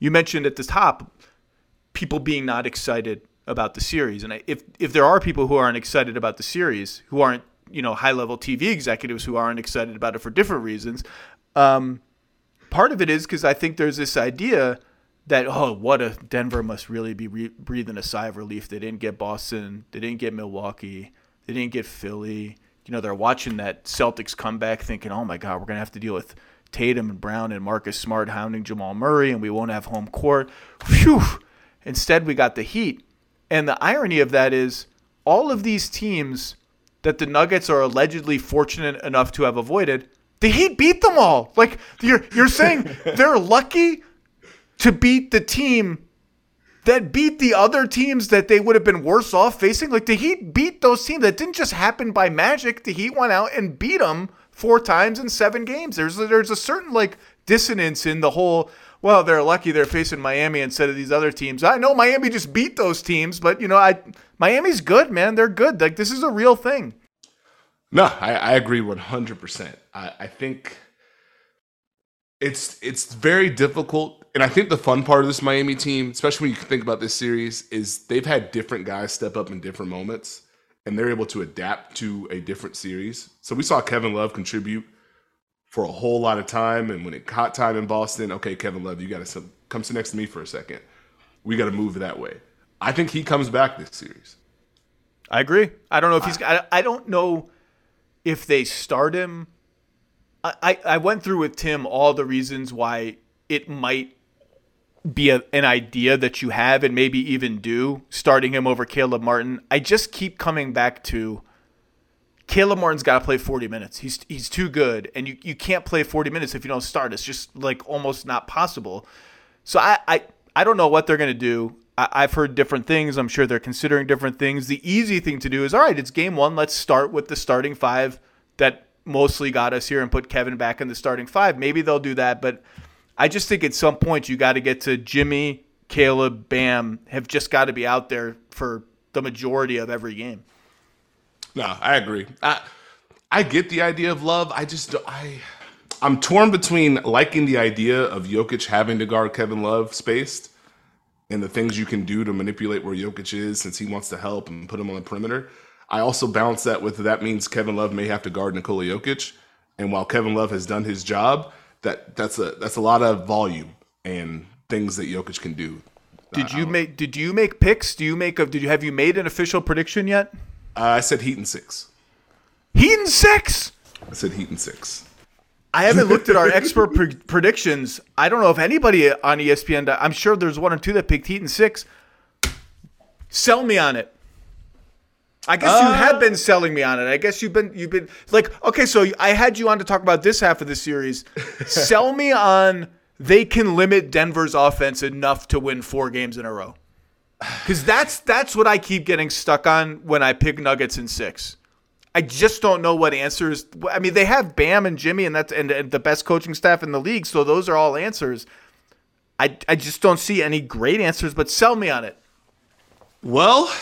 you mentioned at the top, people being not excited about the series. And if if there are people who aren't excited about the series, who aren't, you know, high-level T V executives who aren't excited about it for different reasons, um, part of it is because I think there's this idea that, oh, what a Denver must really be re- breathing a sigh of relief. They didn't get Boston. They didn't get Milwaukee. They didn't get Philly. You know, they're watching that Celtics comeback thinking, oh, my God, we're going to have to deal with Tatum and Brown and Marcus Smart hounding Jamal Murray, and we won't have home court. Whew. Instead, we got the Heat. And the irony of that is all of these teams that the Nuggets are allegedly fortunate enough to have avoided, the Heat beat them all. Like, you're you're saying they're lucky to beat the team that beat the other teams that they would have been worse off facing. Like, the Heat beat those teams. That didn't just happen by magic. The Heat went out and beat them four times in seven games. There's there's a certain, like, dissonance in the whole, well, they're lucky they're facing Miami instead of these other teams. I know Miami just beat those teams, but, you know, I Miami's good, man. They're good. Like, this is a real thing. No, I, I agree one hundred percent. I, I think it's it's very difficult, and I think the fun part of this Miami team, especially when you think about this series, is they've had different guys step up in different moments. And they're able to adapt to a different series. So we saw Kevin Love contribute for a whole lot of time. And when it caught time in Boston, okay, Kevin Love, you got to come sit next to me for a second. We got to move that way. I think he comes back this series. I agree. I don't know if he's. I, I don't know if they start him. I, I, I went through with Tim all the reasons why it might be a, an idea that you have and maybe even do starting him over Caleb Martin. I just keep coming back to Caleb Martin's got to play forty minutes. He's he's too good, and you, you can't play forty minutes if you don't start. It's just, like, almost not possible. So I, I, I don't know what they're going to do. I, I've heard different things. I'm sure they're considering different things. The easy thing to do is, all right, it's game one. Let's start with the starting five that mostly got us here and put Kevin back in the starting five. Maybe they'll do that, but I just think at some point you got to get to Jimmy, Caleb, Bam, have just got to be out there for the majority of every game. No, I agree. I I get the idea of Love. I just I I'm torn between liking the idea of Jokic having to guard Kevin Love spaced and the things you can do to manipulate where Jokic is since he wants to help and put him on the perimeter. I also balance that with that means Kevin Love may have to guard Nikola Jokic. And while Kevin Love has done his job, That that's a that's a lot of volume and things that Jokic can do. Did you make did you make picks? Do you make a, did you have you made an official prediction yet? Uh, I said Heat in six. Heat in six. I said Heat in six. I haven't looked at our expert pre- predictions. I don't know if anybody on E S P N. I'm sure there's one or two that picked Heat in six. Sell me on it. I guess uh, you have been selling me on it. I guess you've been you've been like, okay, so I had you on to talk about this half of the series. Sell me on they can limit Denver's offense enough to win four games in a row. Because that's that's what I keep getting stuck on when I pick Nuggets in six. I just don't know what answers. I mean, they have Bam and Jimmy and that's and, and the best coaching staff in the league, so those are all answers. I I just don't see any great answers, but sell me on it. Well,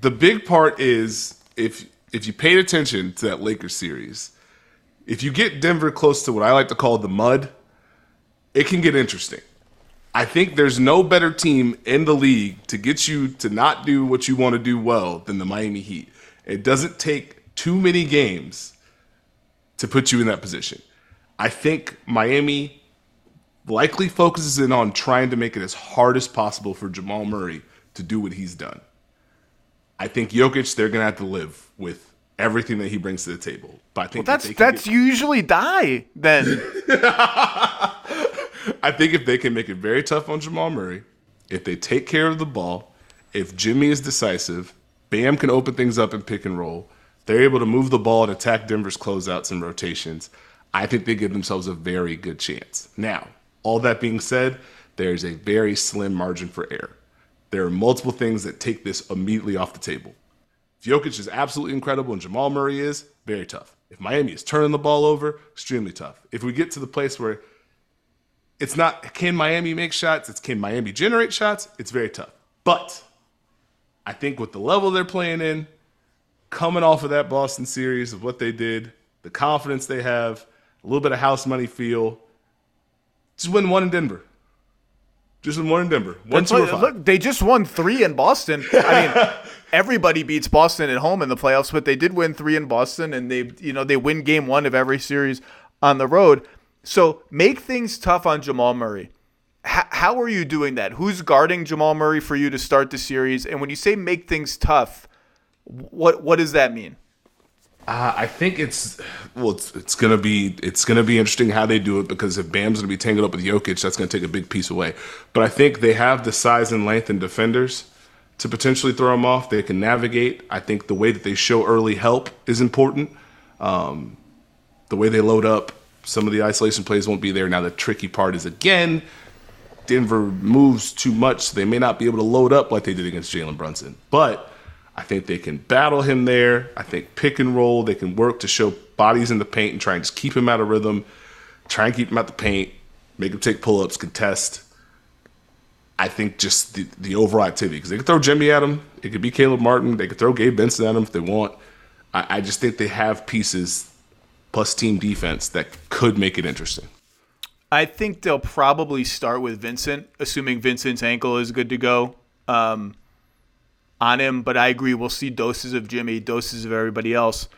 the big part is if if you paid attention to that Lakers series, if you get Denver close to what I like to call the mud, it can get interesting. I think there's no better team in the league to get you to not do what you want to do well than the Miami Heat. It doesn't take too many games to put you in that position. I think Miami likely focuses in on trying to make it as hard as possible for Jamal Murray to do what he's done. I think Jokic, they're going to have to live with everything that he brings to the table. But I think well, that's that that's get... usually die then. I think if they can make it very tough on Jamal Murray, if they take care of the ball, if Jimmy is decisive, Bam can open things up and pick and roll, they're able to move the ball and attack Denver's closeouts and rotations, I think they give themselves a very good chance. Now, all that being said, there's a very slim margin for error. There are multiple things that take this immediately off the table. If Jokic is absolutely incredible and Jamal Murray is, very tough. If Miami is turning the ball over, extremely tough. If we get to the place where it's not, can Miami make shots? It's can Miami generate shots? It's very tough. But I think with the level they're playing in, coming off of that Boston series of what they did, the confidence they have, a little bit of house money feel, just win one in Denver. Just win one in Denver. One, two, or five. Look, they just won three in Boston. I mean, everybody beats Boston at home in the playoffs, but they did win three in Boston, and they, you know, they win game one of every series on the road. So make things tough on Jamal Murray. H- how are you doing that? Who's guarding Jamal Murray for you to start the series? And when you say make things tough, what what does that mean? Uh, I think it's well, it's, it's gonna be it's gonna be interesting how they do it, because if Bam's gonna be tangled up with Jokic, that's gonna take a big piece away. But I think they have the size and length and defenders to potentially throw him off. They can navigate. I think the way that they show early help is important. Um, the way they load up, some of the isolation plays won't be there. Now the tricky part is, again, Denver moves too much, so they may not be able to load up like they did against Jalen Brunson, but I think they can battle him there. I think pick and roll, they can work to show bodies in the paint and try and just keep him out of rhythm, try and keep him out the paint, make him take pull-ups, contest. I think just the, the overall activity, because they could throw Jimmy at him. It could be Caleb Martin. They could throw Gabe Benson at him if they want. I, I just think they have pieces plus team defense that could make it interesting. I think they'll probably start with Vincent, assuming Vincent's ankle is good to go. Um on him, but I agree, we'll see doses of Jimmy, doses of everybody else.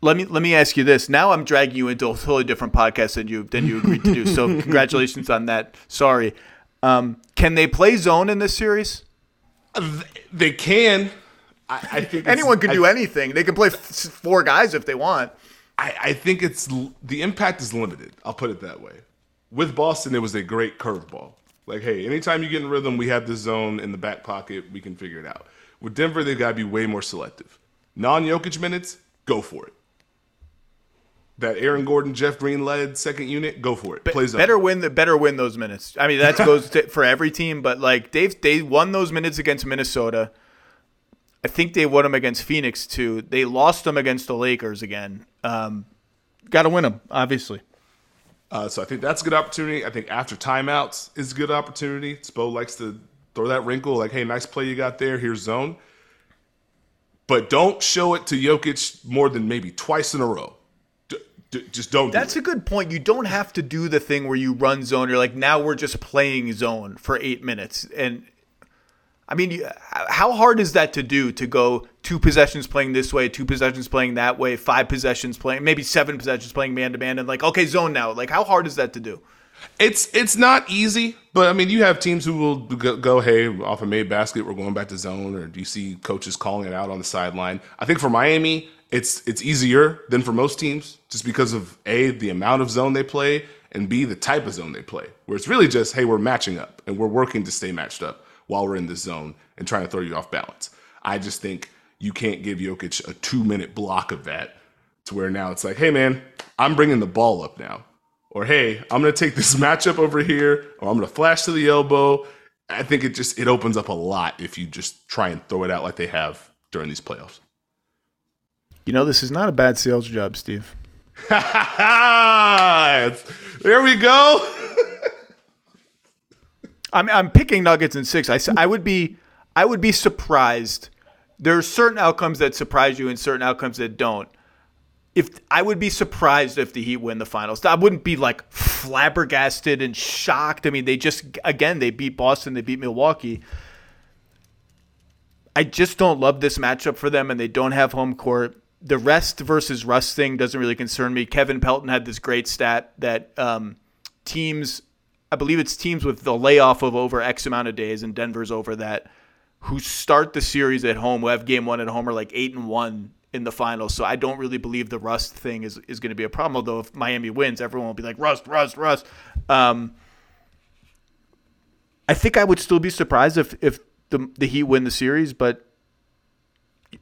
Let me let me ask you this. Now I'm dragging you into a totally different podcast than you than you agreed to do, so congratulations on that. Sorry. Um, can they play zone in this series? They can. I, I think anyone can I, do anything. They can play f- four guys if they want. I, I think it's the impact is limited. I'll put it that way. With Boston, it was a great curveball. Like, hey, anytime you get in rhythm, we have this zone in the back pocket. We can figure it out. With Denver, they've got to be way more selective. Non-Jokic minutes, go for it. That Aaron Gordon, Jeff Green led second unit, go for it. Be- Plays better up. win the better win those minutes. I mean, that goes to, for every team, but like they've they won those minutes against Minnesota. I think they won them against Phoenix too. They lost them against the Lakers again. Um, got to win them, obviously. Uh, so I think that's a good opportunity. I think after timeouts is a good opportunity. Spo likes to throw that wrinkle, like, hey, nice play you got there. Here's zone. But don't show it to Jokic more than maybe twice in a row. D- d- just don't that's do it. That's a good point. You don't have to do the thing where you run zone. You're like, now we're just playing zone for eight minutes. And, I mean, how hard is that to do, to go two possessions playing this way, two possessions playing that way, five possessions playing, maybe seven possessions playing man-to-man, and like, okay, zone now. Like, how hard is that to do? It's it's not easy, but, I mean, you have teams who will go, go hey, off a made basket, we're going back to zone, or do you see coaches calling it out on the sideline? I think for Miami, it's it's easier than for most teams just because of, A, the amount of zone they play, and B, the type of zone they play, where it's really just, hey, we're matching up, and we're working to stay matched up while we're in this zone and trying to throw you off balance. I just think you can't give Jokic a two-minute block of that to where now it's like, hey, man, I'm bringing the ball up now. Or, hey, I'm going to take this matchup over here, or I'm going to flash to the elbow. I think it just it opens up a lot if you just try and throw it out like they have during these playoffs. You know, this is not a bad sales job, Steve. There we go. I'm I'm picking Nuggets in six. I, I would be I would be surprised. There are certain outcomes that surprise you and certain outcomes that don't. If I would be surprised if the Heat win the finals. I wouldn't be like flabbergasted and shocked. I mean, they just again they beat Boston, they beat Milwaukee. I just don't love this matchup for them, and they don't have home court. The rest versus rust thing doesn't really concern me. Kevin Pelton had this great stat that um, teams, I believe it's teams with the layoff of over X amount of days, and Denver's over that, who start the series at home, who have game one at home, are like eight and one in the finals. So I don't really believe the rust thing is, is going to be a problem. Although if Miami wins, everyone will be like, rust, rust, rust. Um, I think I would still be surprised if, if the the Heat win the series, but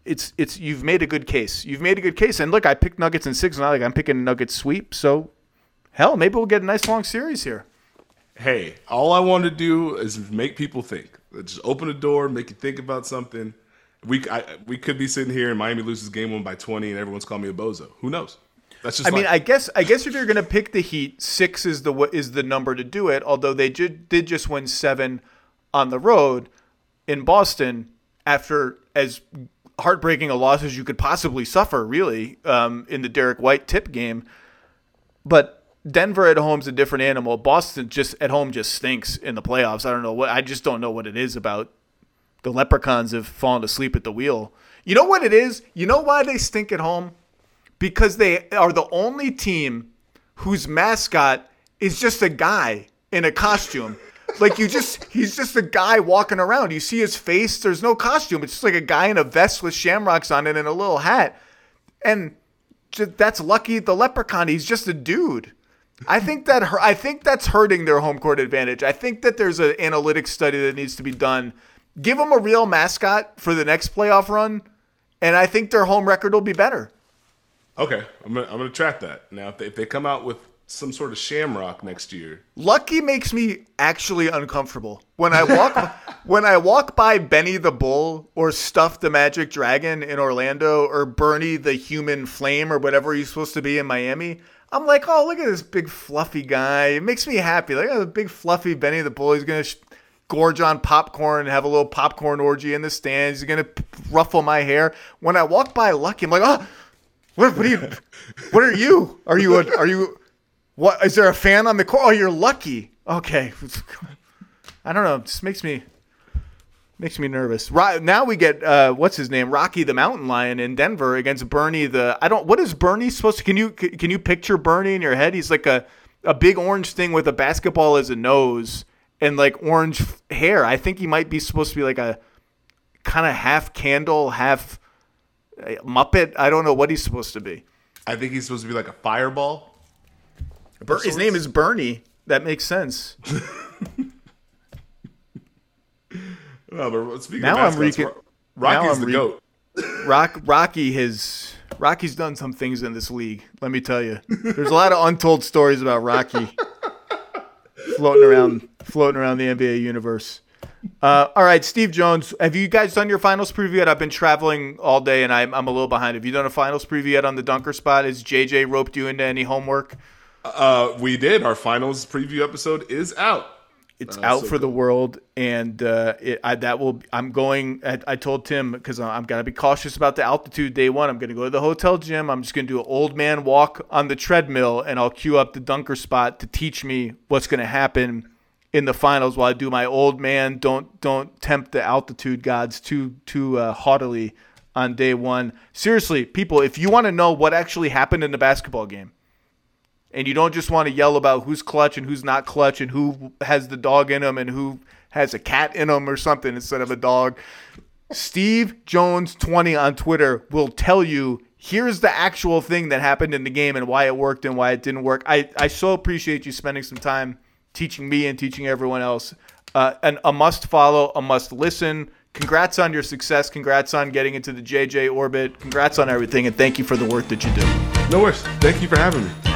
it's it's you've made a good case. You've made a good case. And look, I picked Nuggets in six, and I like I'm picking a Nuggets sweep. So hell, maybe we'll get a nice long series here. Hey, all I want to do is make people think. Just open the door, make you think about something. We I, we could be sitting here and Miami loses game one by twenty, and everyone's calling me a bozo. Who knows? That's just. I like- mean, I guess I guess if you're gonna pick the Heat, six is the is the number to do it. Although they did did just win seven on the road in Boston after as heartbreaking a loss as you could possibly suffer, really, um, in the Derek White tip game. But Denver at home's a different animal. Boston just at home just stinks in the playoffs. I don't know what I just don't know what it is about. The leprechauns have fallen asleep at the wheel. You know what it is? You know why they stink at home? Because they are the only team whose mascot is just a guy in a costume. Like you just, he's just a guy walking around. You see his face. There's no costume. It's just like a guy in a vest with shamrocks on it and a little hat. And just, that's Lucky the Leprechaun. He's just a dude. I think that I think that's hurting their home court advantage. I think that there's an analytics study that needs to be done. Give them a real mascot for the next playoff run, and I think their home record will be better. Okay, I'm gonna, I'm gonna track that. Now, if they, if they come out with some sort of shamrock next year, Lucky makes me actually uncomfortable when I walk when I walk by Benny the Bull or Stuff the Magic Dragon in Orlando or Bernie the Human Flame or whatever he's supposed to be in Miami. I'm like, oh, look at this big fluffy guy. It makes me happy. Like, oh, the big fluffy Benny the Bull. He's gonna sh- gorge on popcorn, have a little popcorn orgy in the stands. He's gonna p- ruffle my hair. When I walk by Lucky, I'm like, oh, what, what are you? What are you? Are you? A, are you? What is there a fan on the court? Oh, you're Lucky. Okay, I don't know. It just makes me makes me nervous. Right now we get uh, what's his name, Rocky the Mountain Lion in Denver against Bernie the. I don't. What is Bernie supposed to? Can you can you picture Bernie in your head? He's like a a big orange thing with a basketball as a nose and like orange hair. I think he might be supposed to be like a kind of half candle, half Muppet. I don't know what he's supposed to be. I think he's supposed to be like a fireball. Ber- his name is Bernie. That makes sense. Well, but speaking now of mascots, I'm re- Rocky's now I'm the re- goat. Rock, Rocky has Rocky's done some things in this league. Let me tell you, there's a lot of untold stories about Rocky floating around, floating around the N B A universe. Uh, all right, Steve Jones, have you guys done your finals preview yet? I've been traveling all day and I'm I'm a little behind. Have you done a finals preview yet on the Dunker Spot? Has J J roped you into any homework? Uh, we did. Our finals preview episode is out. It's uh, out so for cool. the world, and uh, it, I, that will. I'm going. I, I told Tim because I'm gonna be cautious about the altitude day one. I'm gonna go to the hotel gym. I'm just gonna do an old man walk on the treadmill, and I'll queue up the Dunker Spot to teach me what's gonna happen in the finals while I do my old man. Don't don't tempt the altitude gods too too uh, haughtily on day one. Seriously, people, if you want to know what actually happened in the basketball game. And you don't just want to yell about who's clutch and who's not clutch and who has the dog in them and who has a cat in them or something instead of a dog. Steve Jones twenty on Twitter will tell you, here's the actual thing that happened in the game and why it worked and why it didn't work. I, I so appreciate you spending some time teaching me and teaching everyone else. Uh, and a must follow, a must listen. Congrats on your success. Congrats on getting into the J J orbit. Congrats on everything. And thank you for the work that you do. No worries. Thank you for having me.